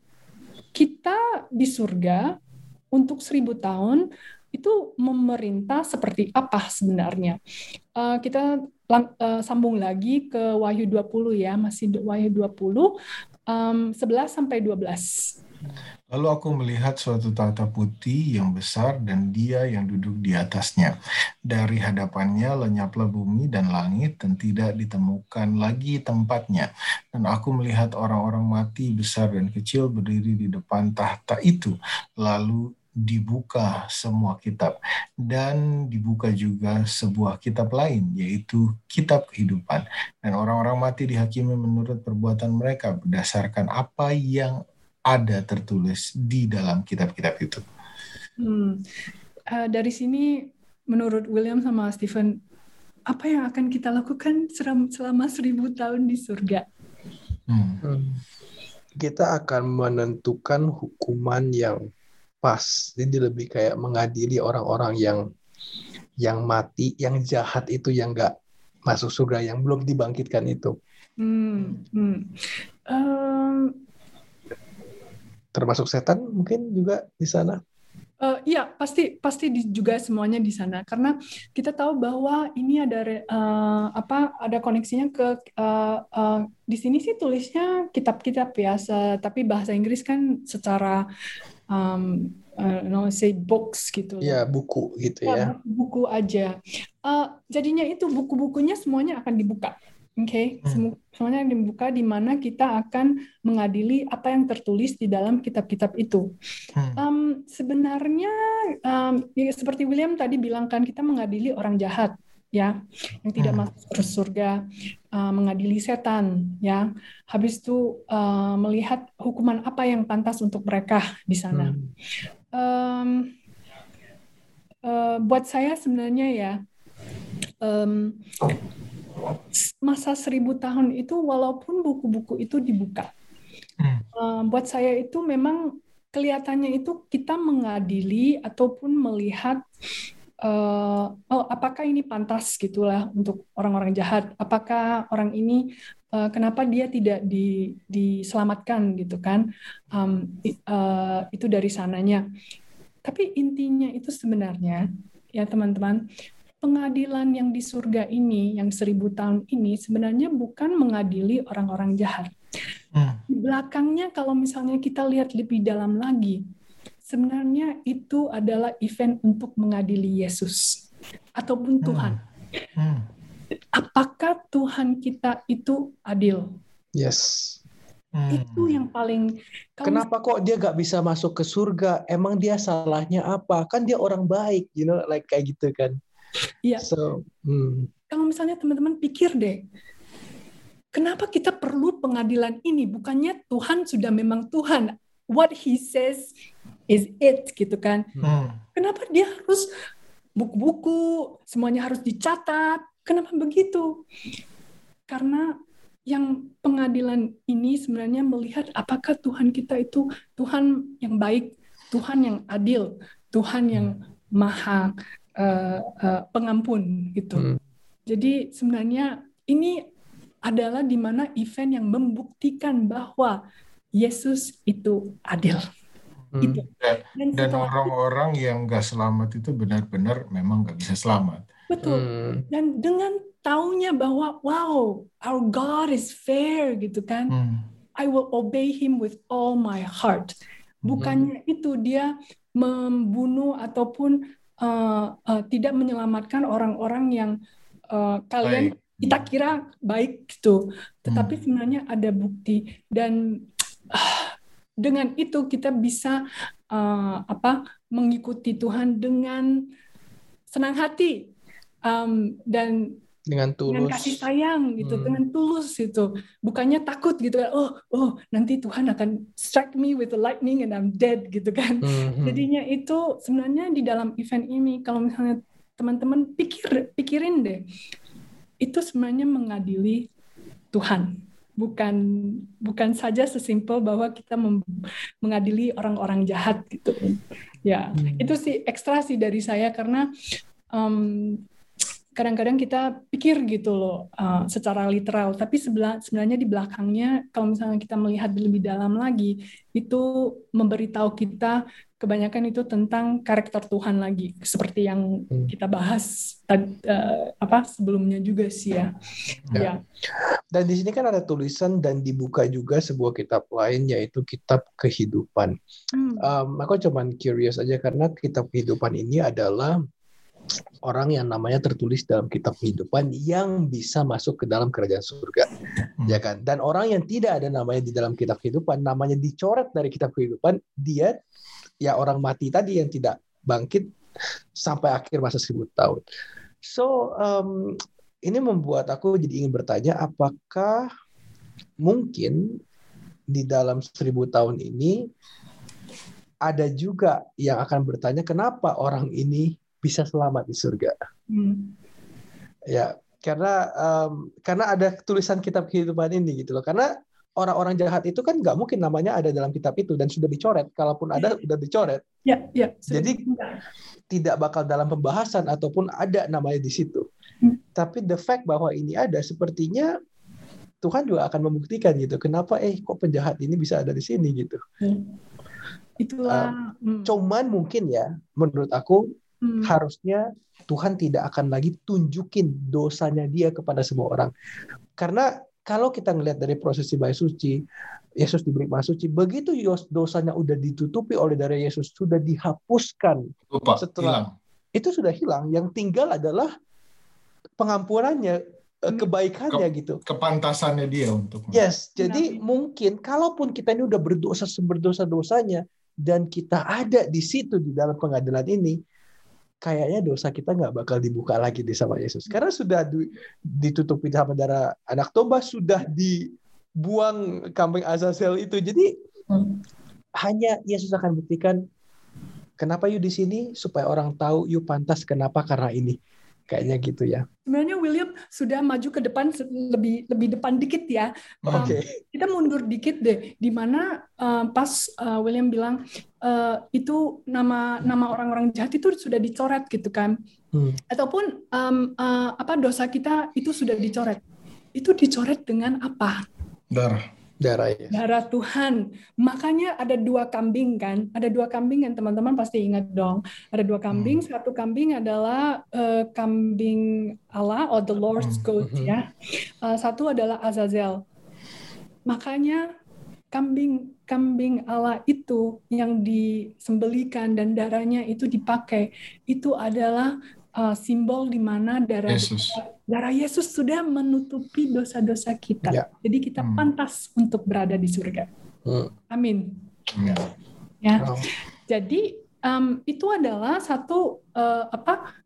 kita di surga untuk 1000 tahun itu memerintah seperti apa sebenarnya? Kita sambung lagi ke Wahyu 20 ya, masih Wahyu 20, 11-12. Lalu aku melihat suatu tahta putih yang besar dan dia yang duduk di atasnya. Dari hadapannya lenyaplah bumi dan langit dan tidak ditemukan lagi tempatnya. Dan aku melihat orang-orang mati besar dan kecil berdiri di depan tahta itu. Lalu dibuka semua kitab dan dibuka juga sebuah kitab lain, yaitu kitab kehidupan. Dan orang-orang mati dihakimi menurut perbuatan mereka berdasarkan apa yang ada tertulis di dalam kitab-kitab itu. Dari sini, menurut William sama Stephen, apa yang akan kita lakukan selama 1.000 tahun di surga? Kita akan menentukan hukuman yang pas. Jadi lebih kayak mengadili orang-orang yang mati, yang jahat itu, yang nggak masuk surga, yang belum dibangkitkan itu. Termasuk setan mungkin juga di sana. Iya, pasti juga semuanya di sana, karena kita tahu bahwa ini ada koneksinya ke di sini sih tulisnya kitab-kitab ya, tapi bahasa Inggris kan secara books gitu. Iya, buku gitu ya. Buku aja. Jadinya itu buku-bukunya semuanya akan dibuka. Oke, semuanya yang dibuka, di mana kita akan mengadili apa yang tertulis di dalam kitab-kitab itu. Sebenarnya ya seperti William tadi bilang kan, kita mengadili orang jahat ya, yang tidak masuk ke surga, mengadili setan ya. Habis itu melihat hukuman apa yang pantas untuk mereka di sana. Buat saya sebenarnya ya, masa 1.000 tahun itu walaupun buku-buku itu dibuka, buat saya itu memang kelihatannya itu kita mengadili ataupun melihat apakah ini pantas gitulah untuk orang-orang jahat, apakah orang ini kenapa dia tidak diselamatkan gitu kan, itu dari sananya. Tapi intinya itu sebenarnya ya teman-teman, pengadilan yang di surga ini, yang 1.000 tahun ini, sebenarnya bukan mengadili orang-orang jahat. Belakangnya kalau misalnya kita lihat lebih dalam lagi, sebenarnya itu adalah event untuk mengadili Yesus ataupun Tuhan. Apakah Tuhan kita itu adil? Yes. Itu yang paling... Kenapa kok dia gak bisa masuk ke surga? Emang dia salahnya apa? Kan dia orang baik, you know, like kayak gitu kan. Iya. Kalau misalnya teman-teman pikir deh, kenapa kita perlu pengadilan ini? Bukannya Tuhan sudah memang Tuhan, what He says is it gitu kan? Kenapa dia harus buku-buku, semuanya harus dicatat? Kenapa begitu? Karena yang pengadilan ini sebenarnya melihat apakah Tuhan kita itu Tuhan yang baik, Tuhan yang adil, Tuhan yang maha pengampun gitu. Jadi sebenarnya ini adalah di mana event yang membuktikan bahwa Yesus itu adil. Gitu. Dan orang-orang yang nggak selamat itu benar-benar memang nggak bisa selamat. Betul. Dan dengan taunya bahwa wow, our God is fair gitu kan. I will obey Him with all my heart. Bukannya itu dia membunuh ataupun tidak menyelamatkan orang-orang yang kalian baik. Kita kira baik gitu, tetapi sebenarnya ada bukti, dan dengan itu kita bisa mengikuti Tuhan dengan senang hati, dan dengan tulus, dengan kasih sayang gitu, dengan tulus gitu, bukannya takut gitu kan, oh nanti Tuhan akan strike me with the lightning and I'm dead gitu kan. Jadinya itu sebenarnya di dalam event ini, kalau misalnya teman-teman pikirin deh, itu sebenarnya mengadili Tuhan, bukan saja sesimpel bahwa kita mengadili orang-orang jahat gitu ya. Itu sih ekstra sih dari saya, karena kadang-kadang kita pikir gitu loh secara literal, tapi sebenarnya di belakangnya kalau misalnya kita melihat lebih dalam lagi, itu memberitahu kita kebanyakan itu tentang karakter Tuhan lagi, seperti yang kita bahas sebelumnya juga sih ya. Ya. Dan di sini kan ada tulisan dan dibuka juga sebuah kitab lain, yaitu kitab kehidupan. Aku cuman curious aja karena kitab kehidupan ini adalah orang yang namanya tertulis dalam kitab kehidupan yang bisa masuk ke dalam kerajaan surga, ya kan? Dan orang yang tidak ada namanya di dalam kitab kehidupan, namanya dicoret dari kitab kehidupan, dia ya orang mati tadi yang tidak bangkit sampai akhir masa 1000 tahun. So ini membuat aku jadi ingin bertanya, apakah mungkin di dalam 1000 tahun ini ada juga yang akan bertanya kenapa orang ini bisa selamat di surga. Ya, karena ada tulisan kitab kehidupan ini gitu loh. Karena orang-orang jahat itu kan nggak mungkin namanya ada dalam kitab itu dan sudah dicoret. Kalaupun ada, sudah dicoret. Ya. Jadi tidak bakal dalam pembahasan ataupun ada namanya di situ. Tapi the fact bahwa ini ada, sepertinya Tuhan juga akan membuktikan gitu. Kenapa kok penjahat ini bisa ada di sini gitu? Itulah. Cuman mungkin ya, menurut aku. Harusnya Tuhan tidak akan lagi tunjukin dosanya dia kepada semua orang. Karena kalau kita ngelihat dari prosesi Bait Suci, Yesus diberi Kemah Suci, begitu dosanya udah ditutupi oleh darah Yesus, sudah dihapuskan. Hilang. Itu sudah hilang. Yang tinggal adalah pengampunannya, kebaikannya gitu. Kepantasannya dia untuk. Yes, jadi mungkin kalaupun kita ini udah berdosa seberdosa-dosanya dan kita ada di situ di dalam pengadilan ini, kayaknya dosa kita nggak bakal dibuka lagi deh sama Yesus. Karena sudah ditutupi sama darah anak domba, sudah dibuang kambing Azazel itu. Jadi hanya Yesus akan buktikan kenapa you di sini supaya orang tahu you pantas kenapa karena ini. Kayaknya gitu ya. Sebenarnya William sudah maju ke depan lebih depan dikit ya. Kita mundur dikit deh. Dimana pas William bilang itu nama orang-orang jahat itu sudah dicoret gitu kan? Ataupun dosa kita itu sudah dicoret. Itu dicoret dengan apa? Darah. Ya. Darah Tuhan. Makanya ada 2 kambing kan? Ada 2 kambing yang teman-teman pasti ingat dong. Ada 2 kambing. Satu kambing adalah kambing Allah or the Lord's goat ya. Satu adalah Azazel. Makanya kambing Allah itu yang disembelikan dan darahnya itu dipakai. Itu adalah simbol di mana darah Yesus sudah menutupi dosa-dosa kita. Jadi kita pantas untuk berada di surga. Amin. Ya. Jadi itu adalah satu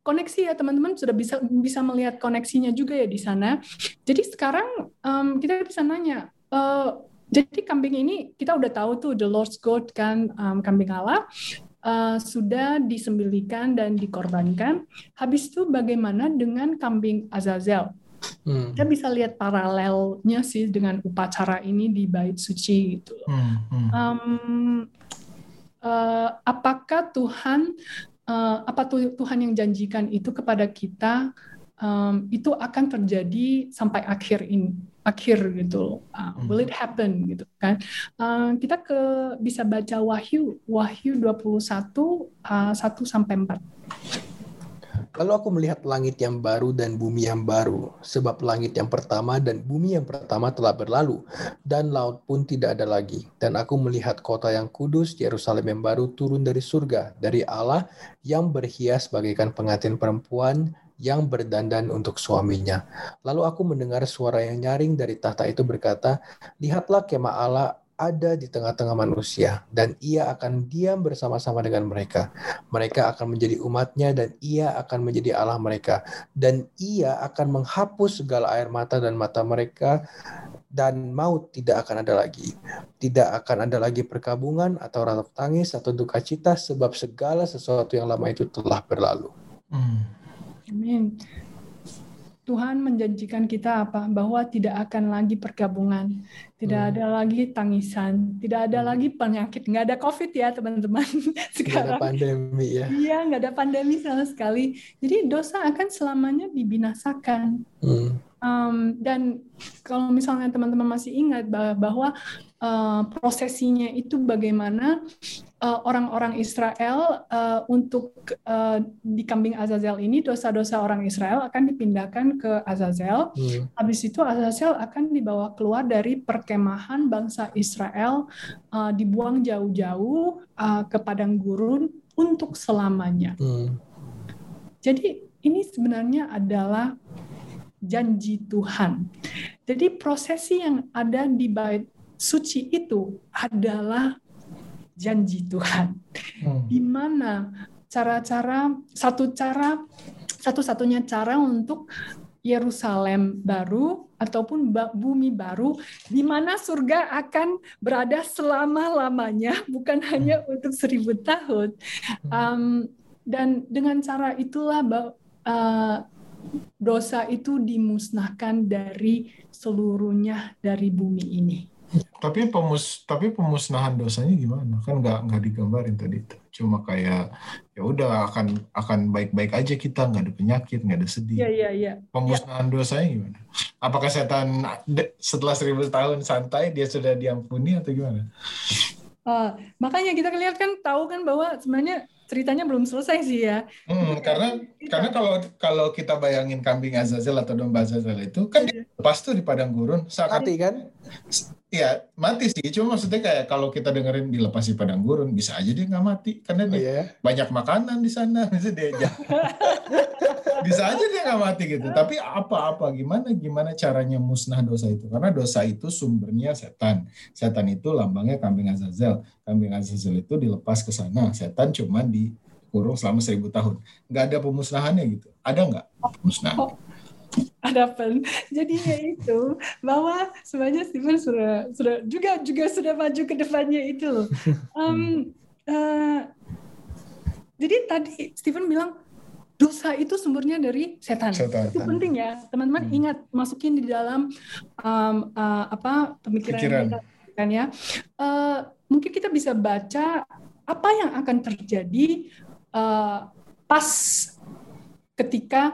koneksi ya teman-teman, sudah bisa melihat koneksinya juga ya di sana. Jadi sekarang kita bisa nanya. Jadi kambing ini kita udah tahu tuh the Lord's goat kan, kambing Allah. Sudah disembelihkan dan dikorbankan. Habis itu bagaimana dengan kambing Azazel? Kita bisa lihat paralelnya sih dengan upacara ini di Bait Suci gitu. Apakah Tuhan Tuhan yang janjikan itu kepada kita itu akan terjadi sampai akhir gitu, will it happen gitu kan? Kita bisa baca Wahyu 21 1-4. Lalu aku melihat langit yang baru dan bumi yang baru, sebab langit yang pertama dan bumi yang pertama telah berlalu, dan laut pun tidak ada lagi. Dan aku melihat kota yang kudus, Yerusalem yang baru turun dari surga, dari Allah yang berhias bagaikan pengantin perempuan yang berdandan untuk suaminya. Lalu aku mendengar suara yang nyaring dari tahta itu berkata, "Lihatlah kemah Allah ada di tengah-tengah manusia, dan ia akan diam bersama-sama dengan mereka. Mereka akan menjadi umatnya, dan ia akan menjadi Allah mereka. Dan ia akan menghapus segala air mata dan mata mereka, dan maut tidak akan ada lagi. Tidak akan ada lagi perkabungan, atau ratap tangis, atau duka cita, sebab segala sesuatu yang lama itu telah berlalu." Amin. Tuhan menjanjikan kita apa? Bahwa tidak akan lagi pergabungan, tidak ada lagi tangisan, tidak ada lagi penyakit, nggak ada COVID ya teman-teman sekarang. Nggak ada pandemi ya. Iya, nggak ada pandemi sama sekali. Jadi dosa akan selamanya dibinasakan. Dan kalau misalnya teman-teman masih ingat bahwa prosesinya itu bagaimana orang-orang Israel untuk di kambing Azazel ini, dosa-dosa orang Israel akan dipindahkan ke Azazel. Habis itu Azazel akan dibawa keluar dari perkemahan bangsa Israel, dibuang jauh-jauh ke padang gurun untuk selamanya. Jadi ini sebenarnya adalah janji Tuhan. Jadi prosesi yang ada di Bait Suci itu adalah janji Tuhan. Di mana satu-satunya cara untuk Yerusalem baru ataupun bumi baru, di mana surga akan berada selama-lamanya, bukan hanya untuk 1,000 tahun. Dan dengan cara itulah dosa itu dimusnahkan dari seluruhnya dari bumi ini. Tapi pemusnahan dosanya gimana? Kan nggak digambarin tadi itu. Cuma kayak ya udah akan baik-baik aja, kita nggak ada penyakit, nggak ada sedih. Iya. Pemusnahan dosanya gimana? Apakah setan setelah 1,000 tahun santai dia sudah diampuni atau gimana? Makanya kita tahu bahwa sebenarnya ceritanya belum selesai sih ya. Karena kalau kita bayangin kambing Azazel atau domba Azazel itu kan lepas tuh di padang gurun, mati kan? Iya, mati sih. Cuma maksudnya kayak kalau kita dengerin dilepas di padang gurun, bisa aja dia nggak mati karena banyak makanan di sana, dia bisa aja dia nggak mati gitu. Tapi gimana caranya musnah dosa itu? Karena dosa itu sumbernya setan. Setan itu lambangnya kambing Azazel. Kambing Azazel itu dilepas ke sana. Setan cuma dikurung selama 1,000 tahun. Nggak ada pemusnahannya gitu. Ada nggak pemusnahan? Jadinya itu bahwa sebenarnya Stephen sudah maju ke depannya itu. Jadi tadi Stephen bilang dosa itu sumbernya dari setan. Itu penting ya teman-teman, ingat, masukin di dalam pemikiran kita ya. Mungkin kita bisa baca apa yang akan terjadi pas ketika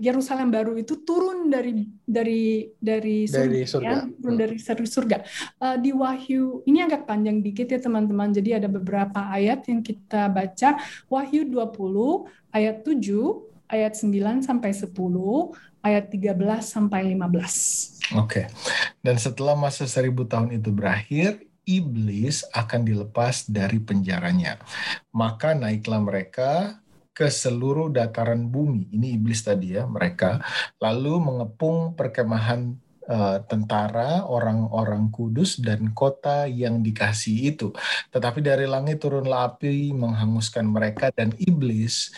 Yerusalem baru itu turun dari surga. Di Wahyu ini agak panjang dikit ya teman-teman, jadi ada beberapa ayat yang kita baca. Wahyu 20 ayat 7, ayat 9 sampai 10, ayat 13 sampai 15. Oke. Dan setelah masa 1,000 tahun itu berakhir, iblis akan dilepas dari penjaranya. Maka naiklah mereka ke seluruh dataran bumi, ini iblis tadi ya, mereka lalu mengepung perkemahan tentara, orang-orang kudus, dan kota yang dikasihi itu. Tetapi dari langit turunlah api menghanguskan mereka, dan iblis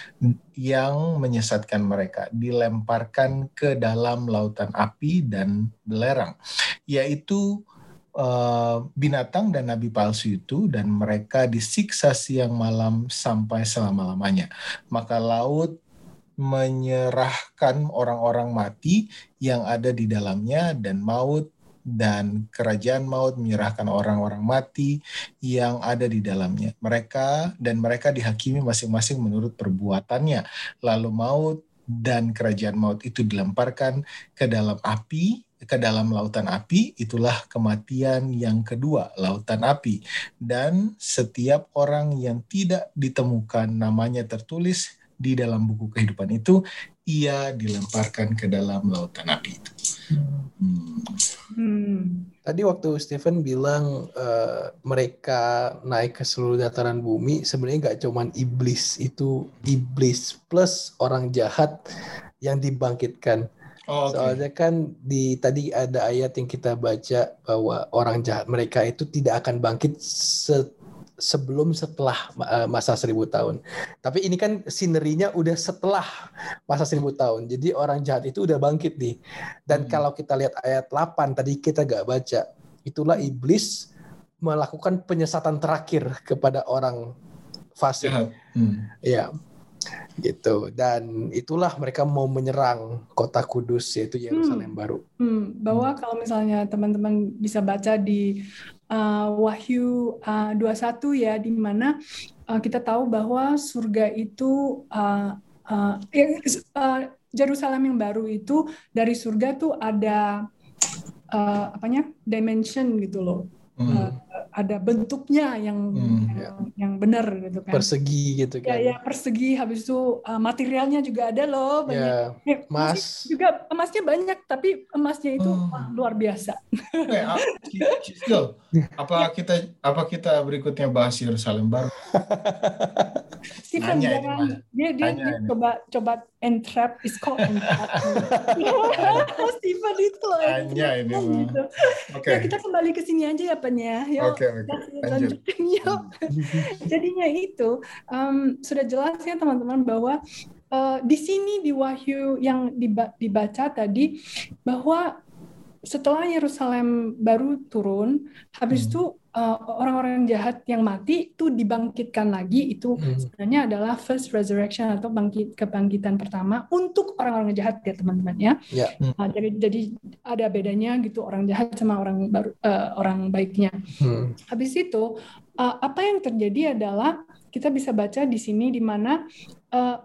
yang menyesatkan mereka dilemparkan ke dalam lautan api dan belerang, yaitu binatang dan nabi palsu itu, dan mereka disiksa siang malam sampai selama-lamanya. Maka laut menyerahkan orang-orang mati yang ada di dalamnya, dan maut dan kerajaan maut menyerahkan orang-orang mati yang ada di dalamnya. Mereka dihakimi masing-masing menurut perbuatannya. Lalu maut dan kerajaan maut itu dilemparkan ke dalam lautan api, itulah kematian yang kedua, lautan api. Dan setiap orang yang tidak ditemukan namanya tertulis di dalam buku kehidupan itu, ia dilemparkan ke dalam lautan api itu. Tadi waktu Stephen bilang mereka naik ke seluruh dataran bumi, sebenarnya gak cuman iblis, itu iblis plus orang jahat yang dibangkitkan. Soalnya kan tadi ada ayat yang kita baca bahwa orang jahat mereka itu tidak akan bangkit sebelum setelah masa 1,000 tahun. Tapi ini kan sinerinya udah setelah masa 1,000 tahun. Jadi orang jahat itu udah bangkit nih. Dan kalau kita lihat ayat 8 tadi kita gak baca, itulah iblis melakukan penyesatan terakhir kepada orang fasik. Ya. gitu. Dan itulah mereka mau menyerang kota kudus, yaitu Yerusalem baru. Bahwa kalau misalnya teman-teman bisa baca di Wahyu 21 ya, di mana kita tahu bahwa surga itu Yerusalem yang baru itu dari surga tuh ada dimension gitu loh. Ada bentuknya yang benar gitu kan, persegi gitu kan. Ya persegi, habis itu materialnya juga ada loh banyak. Yeah. Emas juga, emasnya banyak, tapi emasnya itu luar biasa. Apa kita berikutnya bahas Yerusalem baru? Stephen jangan, dia coba entrap, it's called entrap. Stephen itu loh. Ya kita kembali ke sini aja ya Penya. Lanjut. Jadinya itu sudah jelas ya teman-teman bahwa di sini di Wahyu yang dibaca tadi bahwa setelah Yerusalem baru turun, habis itu orang-orang jahat yang mati itu dibangkitkan lagi. Itu sebenarnya adalah first resurrection atau kebangkitan pertama untuk orang-orang jahat ya teman-teman ya. Yeah. Jadi ada bedanya gitu, orang jahat sama orang baru, orang baiknya. Habis itu apa yang terjadi adalah kita bisa baca di sini di mana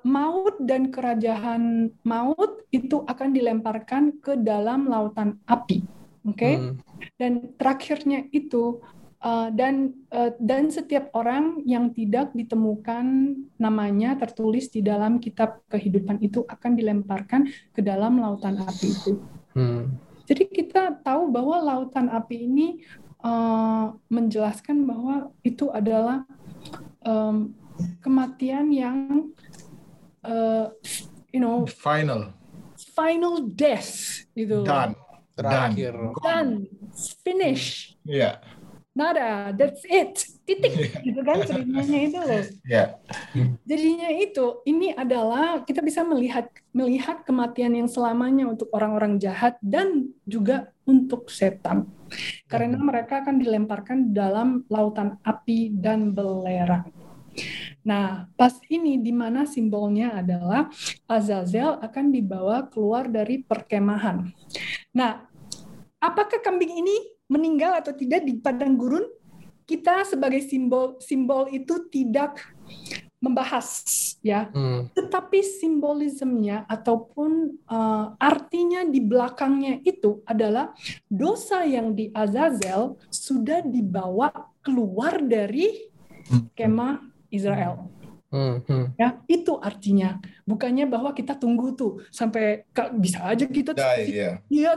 maut dan kerajaan maut itu akan dilemparkan ke dalam lautan api, oke? Dan terakhirnya itu dan setiap orang yang tidak ditemukan namanya tertulis di dalam kitab kehidupan itu akan dilemparkan ke dalam lautan api itu. Jadi kita tahu bahwa lautan api ini menjelaskan bahwa itu adalah kematian yang final death gitu. Done, finish. Yeah. Nada, that's it. Titik gitu kan ceritanya itu loh. Yeah. Jadinya itu ini adalah kita bisa melihat kematian yang selamanya untuk orang-orang jahat dan juga untuk setan. Karena mereka akan dilemparkan dalam lautan api dan belerang. Nah, pas ini di mana simbolnya adalah Azazel akan dibawa keluar dari perkemahan. Nah, apakah kambing ini meninggal atau tidak di padang gurun? Kita sebagai simbol itu tidak membahas ya. Tetapi simbolismenya ataupun artinya di belakangnya itu adalah dosa yang di Azazel sudah dibawa keluar dari kemah Israel. Ya, itu artinya. Bukannya bahwa kita tunggu tuh sampai bisa aja kita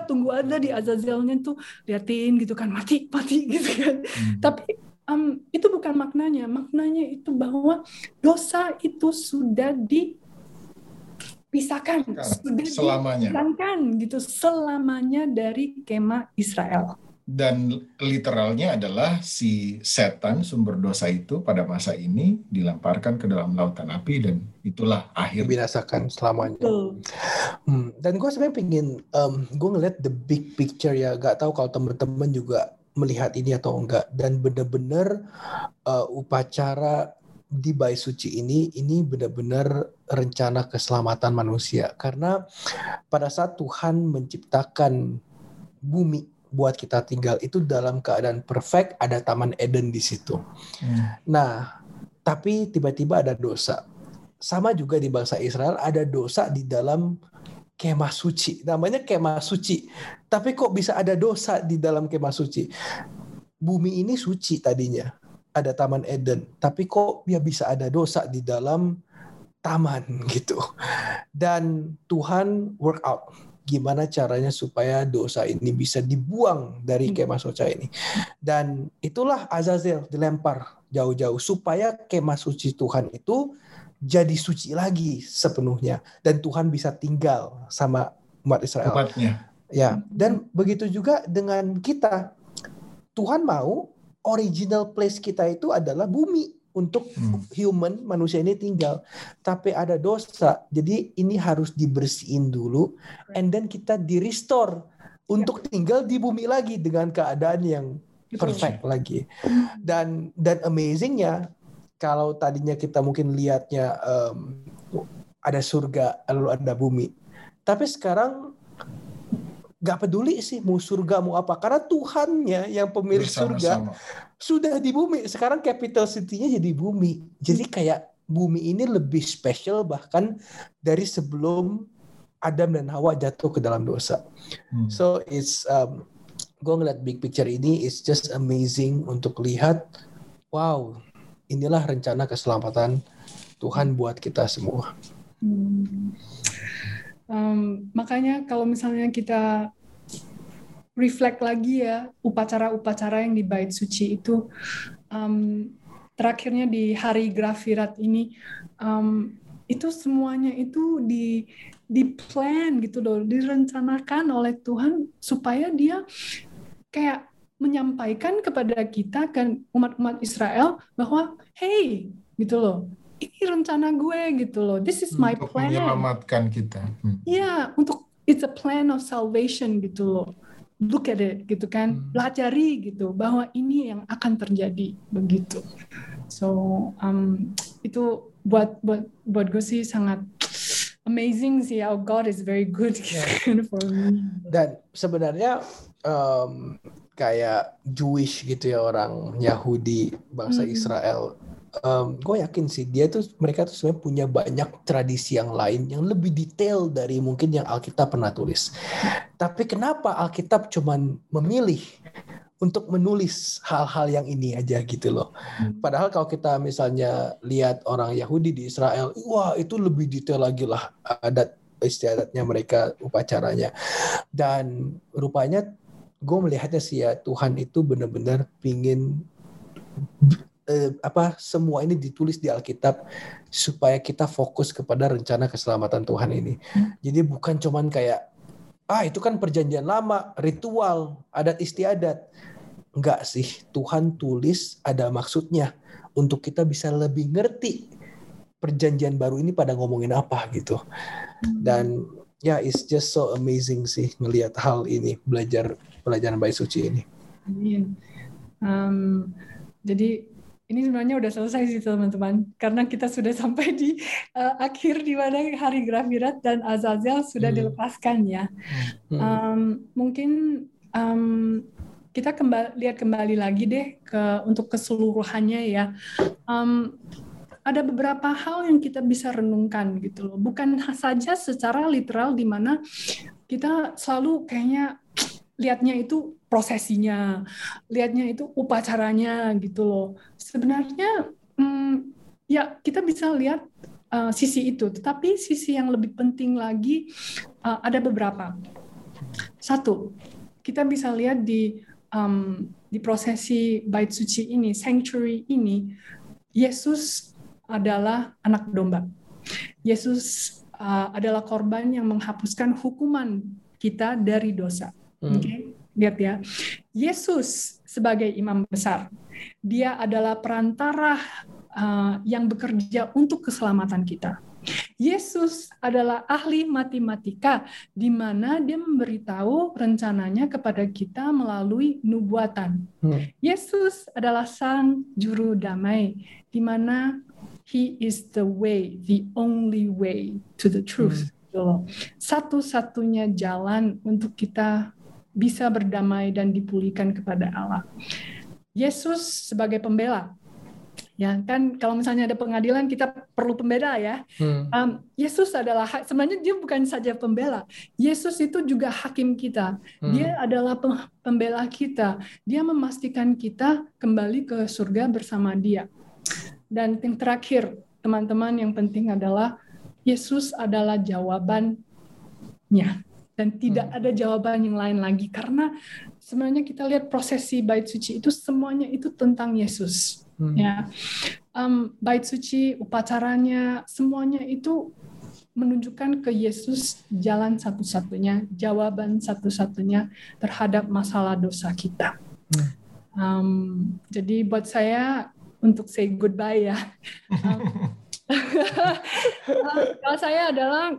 tunggu ada di Azazelnya tuh liatin gitu kan, mati gitu kan. Tapi itu bukan maknanya. Maknanya itu bahwa dosa itu sudah dipisahkan, dipisahkan gitu selamanya dari kemah Israel. Dan literalnya adalah si setan sumber dosa itu pada masa ini dilemparkan ke dalam lautan api dan itulah akhir dibinasakan selamanya. Dan gue sebenarnya pengen gue ngeliat the big picture ya, gak tahu kalau teman-teman juga melihat ini atau enggak. Dan benar-benar upacara di Bait Suci ini benar-benar rencana keselamatan manusia, karena pada saat Tuhan menciptakan bumi buat kita tinggal itu dalam keadaan perfect, ada Taman Eden di situ. Nah, tapi tiba-tiba ada dosa. Sama juga di bangsa Israel ada dosa di dalam kemah suci. Namanya kemah suci. Tapi kok bisa ada dosa di dalam kemah suci? Bumi ini suci tadinya, ada Taman Eden. Tapi kok ya bisa ada dosa di dalam taman gitu. Dan Tuhan work out gimana caranya supaya dosa ini bisa dibuang dari kemah suci ini. Dan itulah Azazel dilempar jauh-jauh supaya kemah suci Tuhan itu jadi suci lagi sepenuhnya. Dan Tuhan bisa tinggal sama umat Israel. Tempatnya. Ya. Dan begitu juga dengan kita. Tuhan mau original place kita itu adalah bumi. Untuk human, manusia ini tinggal. Tapi ada dosa. Jadi ini harus dibersihin dulu. And then kita di-restore. Untuk tinggal di bumi lagi. Dengan keadaan yang perfect lagi. Dan amazingnya. Kalau tadinya kita mungkin lihatnya ada surga, lalu ada bumi. Tapi sekarang gak peduli sih mau surga mau apa, karena Tuhannya yang pemilik surga sudah di bumi. Sekarang capital city-nya jadi bumi. Jadi kayak bumi ini lebih spesial bahkan dari sebelum Adam dan Hawa jatuh ke dalam dosa. So it's gue ngeliat big picture ini, it's just amazing untuk lihat, wow, inilah rencana keselamatan Tuhan buat kita semua. Makanya kalau misalnya kita reflect lagi ya, upacara-upacara yang di Bait Suci itu, terakhirnya di hari Grafirat ini, itu semuanya itu di-plan gitu loh, direncanakan oleh Tuhan supaya dia kayak menyampaikan kepada kita, kan umat-umat Israel, bahwa hey, gitu loh, ini rencana gue gitu loh, this is my plan. Untuk menyelamatkan kita. Ya, untuk it's a plan of salvation gitu loh. Look at it gitu kan, pelajari gitu bahwa ini yang akan terjadi begitu. So itu buat gue sih sangat amazing sih. Our God is very good gitu for me. Dan sebenarnya kayak Jewish gitu ya, orang Yahudi bangsa Israel. Gue yakin sih mereka tuh sebenarnya punya banyak tradisi yang lain yang lebih detail dari mungkin yang Alkitab pernah tulis. Tapi kenapa Alkitab cuman memilih untuk menulis hal-hal yang ini aja gitu loh. Padahal kalau kita misalnya lihat orang Yahudi di Israel, wah itu lebih detail lagi lah adat istiadatnya mereka, upacaranya. Dan rupanya gue melihatnya sih ya, Tuhan itu benar-benar pingin semua ini ditulis di Alkitab supaya kita fokus kepada rencana keselamatan Tuhan ini. Jadi bukan cuman kayak itu kan perjanjian lama, ritual, adat istiadat. Enggak sih, Tuhan tulis ada maksudnya untuk kita bisa lebih ngerti perjanjian baru ini pada ngomongin apa gitu. Dan ya it's just so amazing sih ngelihat hal ini, belajar pelajaran Bait Suci ini. Jadi ini sebenarnya udah selesai sih teman-teman, karena kita sudah sampai di akhir di mana hari Grafirat dan Azazel sudah dilepaskan ya. Mungkin kita lihat kembali lagi deh untuk keseluruhannya ya. Ada beberapa hal yang kita bisa renungkan gitu loh. Bukan saja secara literal di mana kita selalu kayaknya lihatnya itu prosesinya, lihatnya itu upacaranya gitu loh. Sebenarnya ya kita bisa lihat sisi itu, tetapi sisi yang lebih penting lagi ada beberapa. Satu, kita bisa lihat di prosesi Bait Suci ini, sanctuary ini, Yesus adalah anak domba. Yesus adalah korban yang menghapuskan hukuman kita dari dosa. Okay? Lihat ya, Yesus sebagai imam besar, dia adalah perantara yang bekerja untuk keselamatan kita. Yesus adalah ahli matematika, di mana dia memberitahu rencananya kepada kita melalui nubuatan. Yesus adalah sang juru damai, di mana He is the way, the only way to the truth. Satu-satunya jalan untuk kita bisa berdamai dan dipulihkan kepada Allah. Yesus sebagai pembela, ya kan kalau misalnya ada pengadilan kita perlu pembela ya. Yesus adalah sebenarnya dia bukan saja pembela. Yesus itu juga hakim kita. Dia adalah pembela kita. Dia memastikan kita kembali ke surga bersama Dia. Dan yang terakhir, teman-teman, yang penting adalah Yesus adalah jawabannya. Dan tidak ada jawaban yang lain lagi, karena sebenarnya kita lihat prosesi Bait Suci itu semuanya itu tentang Yesus. Ya, Bait Suci, upacaranya, semuanya itu menunjukkan ke Yesus jalan satu-satunya, jawaban satu-satunya terhadap masalah dosa kita. Jadi buat saya untuk say goodbye ya. Kalau saya adalah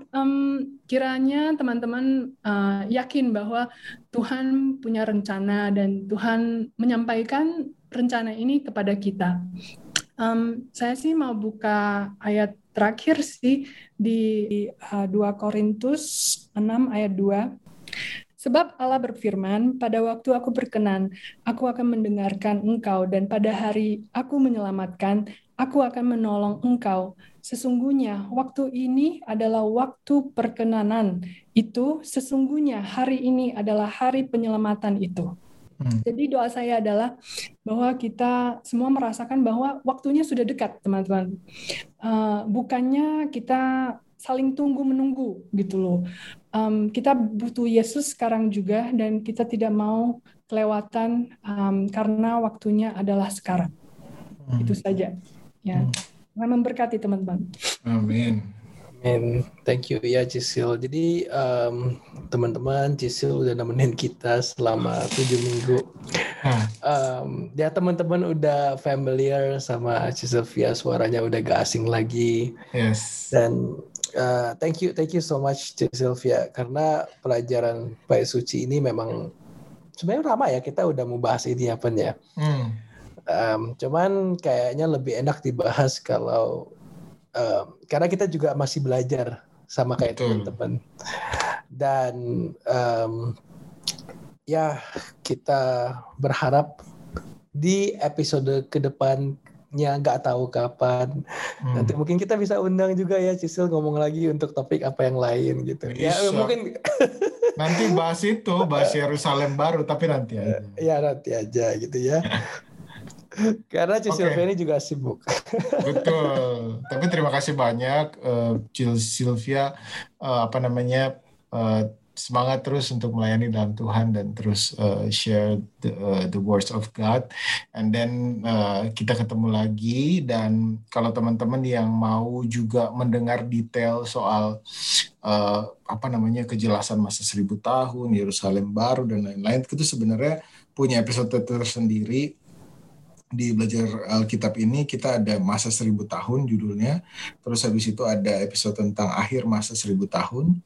kiranya teman-teman yakin bahwa Tuhan punya rencana dan Tuhan menyampaikan rencana ini kepada kita. Saya sih mau buka ayat terakhir sih di 2 Korintus 6 ayat 2. Sebab Allah berfirman, pada waktu aku berkenan, aku akan mendengarkan engkau, dan pada hari aku menyelamatkan, aku akan menolong engkau. Sesungguhnya waktu ini adalah waktu perkenanan itu, sesungguhnya hari ini adalah hari penyelamatan itu. Jadi doa saya adalah bahwa kita semua merasakan bahwa waktunya sudah dekat, teman-teman. Bukannya kita saling tunggu-menunggu gitu loh. Kita butuh Yesus sekarang juga, dan kita tidak mau kelewatan karena waktunya adalah sekarang. Itu saja. Ya. Memberkati teman-teman. Amin. And thank you ya Cisil. Jadi teman-teman, Cisil udah nemenin kita selama 7 minggu. Ya teman-teman udah familiar sama Cisylvia, suaranya udah gak asing lagi. Yes. Dan thank you so much Cisylvia, karena pelajaran Bait Suci ini memang sebenarnya ramai ya, kita udah mau bahas ini apa ya. Cuman kayaknya lebih enak dibahas kalau karena kita juga masih belajar sama kayak teman-teman, dan ya kita berharap di episode kedepannya, nggak tahu kapan, nanti mungkin kita bisa undang juga ya Cisil ngomong lagi untuk topik apa yang lain gitu. Bisa. Ya mungkin nanti bahas itu, bahas Yerusalem baru, tapi nanti aja. Ya nanti aja gitu ya. Karena Cisylvia ini juga sibuk. Betul. Tapi terima kasih banyak Cisylvia, semangat terus untuk melayani dalam Tuhan, dan terus share the words of God. And then kita ketemu lagi, dan kalau teman-teman yang mau juga mendengar detail soal kejelasan masa 1000 tahun, Yerusalem baru dan lain-lain, itu sebenarnya punya episode tersendiri. Di belajar Alkitab ini kita ada masa 1000 tahun judulnya, terus habis itu ada episode tentang akhir masa 1000 tahun,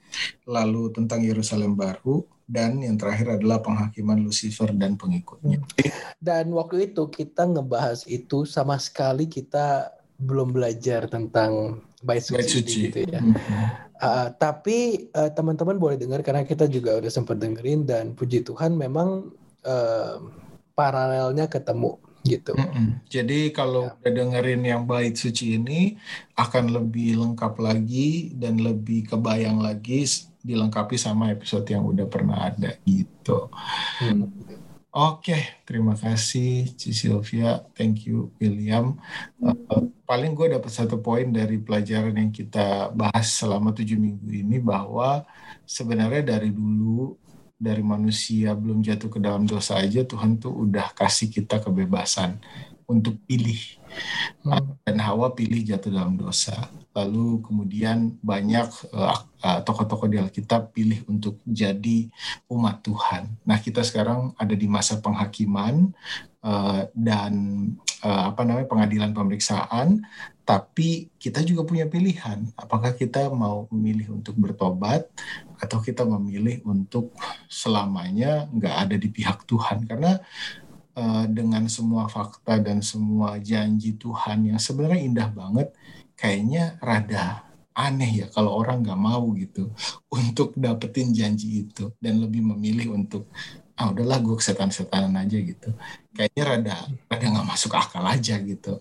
lalu tentang Yerusalem baru, dan yang terakhir adalah penghakiman Lucifer dan pengikutnya. Dan waktu itu kita ngebahas itu, sama sekali kita belum belajar tentang Bait Suci. Gitu ya. Tapi teman-teman boleh dengar, karena kita juga udah sempat dengerin, dan puji Tuhan memang paralelnya ketemu gitu. Jadi kalau udah dengerin yang Bait Suci ini akan lebih lengkap lagi dan lebih kebayang lagi, dilengkapi sama episode yang udah pernah ada gitu. Oke, terima kasih Cisylvia, thank you William. Paling gue dapat satu poin dari pelajaran yang kita bahas selama 7 minggu ini, bahwa sebenarnya dari dulu, dari manusia belum jatuh ke dalam dosa aja, Tuhan tuh udah kasih kita kebebasan untuk pilih. Dan Hawa pilih jatuh dalam dosa. Lalu kemudian banyak tokoh-tokoh di Alkitab pilih untuk jadi umat Tuhan. Nah, kita sekarang ada di masa penghakiman dan pengadilan pemeriksaan, tapi kita juga punya pilihan, apakah kita mau memilih untuk bertobat atau kita memilih untuk selamanya nggak ada di pihak Tuhan. Karena dengan semua fakta dan semua janji Tuhan yang sebenarnya indah banget, kayaknya rada aneh ya kalau orang nggak mau gitu untuk dapetin janji itu, dan lebih memilih untuk udahlah gue kesetan-setanan aja gitu. Kayaknya rada gak masuk akal aja gitu.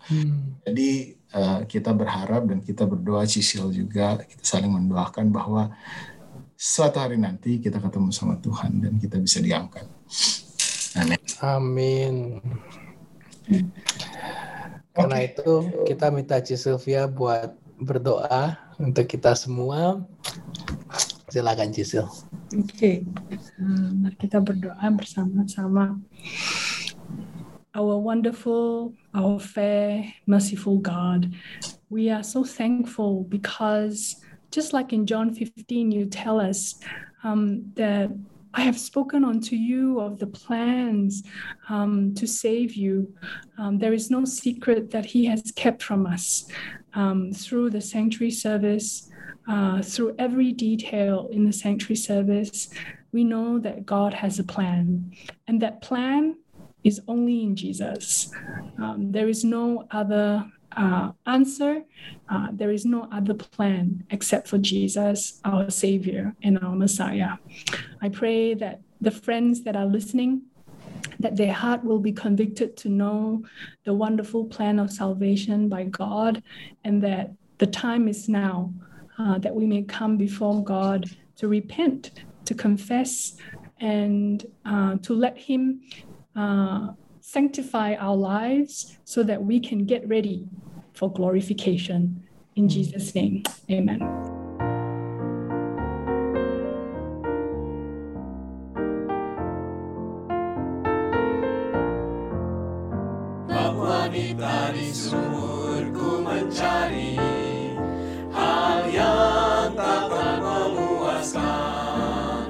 Jadi kita berharap dan kita berdoa, Cisil juga, kita saling mendoakan bahwa suatu hari nanti kita ketemu sama Tuhan dan kita bisa diangkat. Amin. Karena itu kita minta Cisylvia buat berdoa untuk kita semua. Silakan Cisil. Oke. Mari kita berdoa bersama-sama. Our wonderful, our fair, merciful God, we are so thankful because just like in John 15, you tell us that I have spoken unto you of the plans to save you. There is no secret that he has kept from us through the sanctuary service, through every detail in the sanctuary service. We know that God has a plan, and that plan is only in Jesus. There is no other answer. There is no other plan except for Jesus, our Savior and our Messiah. I pray that the friends that are listening, that their heart will be convicted to know the wonderful plan of salvation by God, and that the time is now that we may come before God to repent, to confess, and to let Him sanctify our lives so that we can get ready for glorification. In Jesus' name, amen. Wanita di sumurku mencari hal yang takkan memuaskan,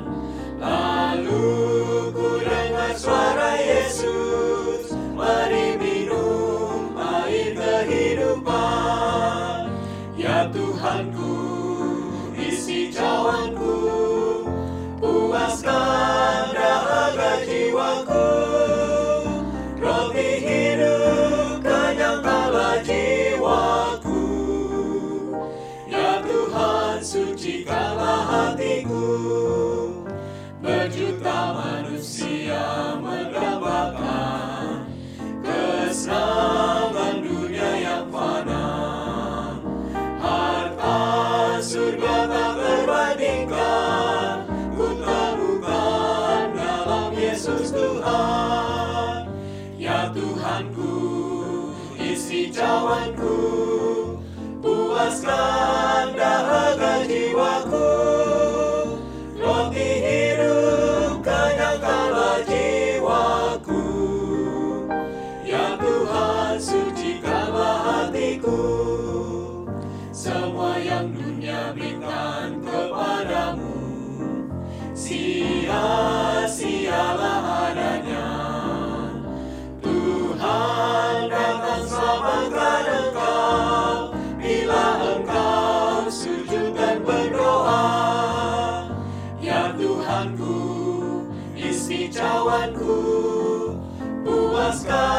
lalu ku dengar suara Yesus, mari minum air kehidupan. Ya Tuhanku, isi jawanku, puaskan dahaga jiwaku. Roti hidup jiwaku, ya Tuhan, sucikanlah hatiku. Berjuta manusia mendapatkan kesenangan dunia yang fana, harta surga tak berbandingkan. Ku temukan dalam Yesus Tuhan. Ya Tuhanku, isi jawanku, puaskan dahaga jiwaku. Roti hidup kenyangkanlah jiwaku. Ya Tuhan, sucikanlah hatiku. Semua yang dunia berikan kepadamu, sia-sialah adanya. Tuhan datang selamatkan engkau, bila engkau sujud dan berdoa. Ya Tuhanku, isi jawanku, puaskan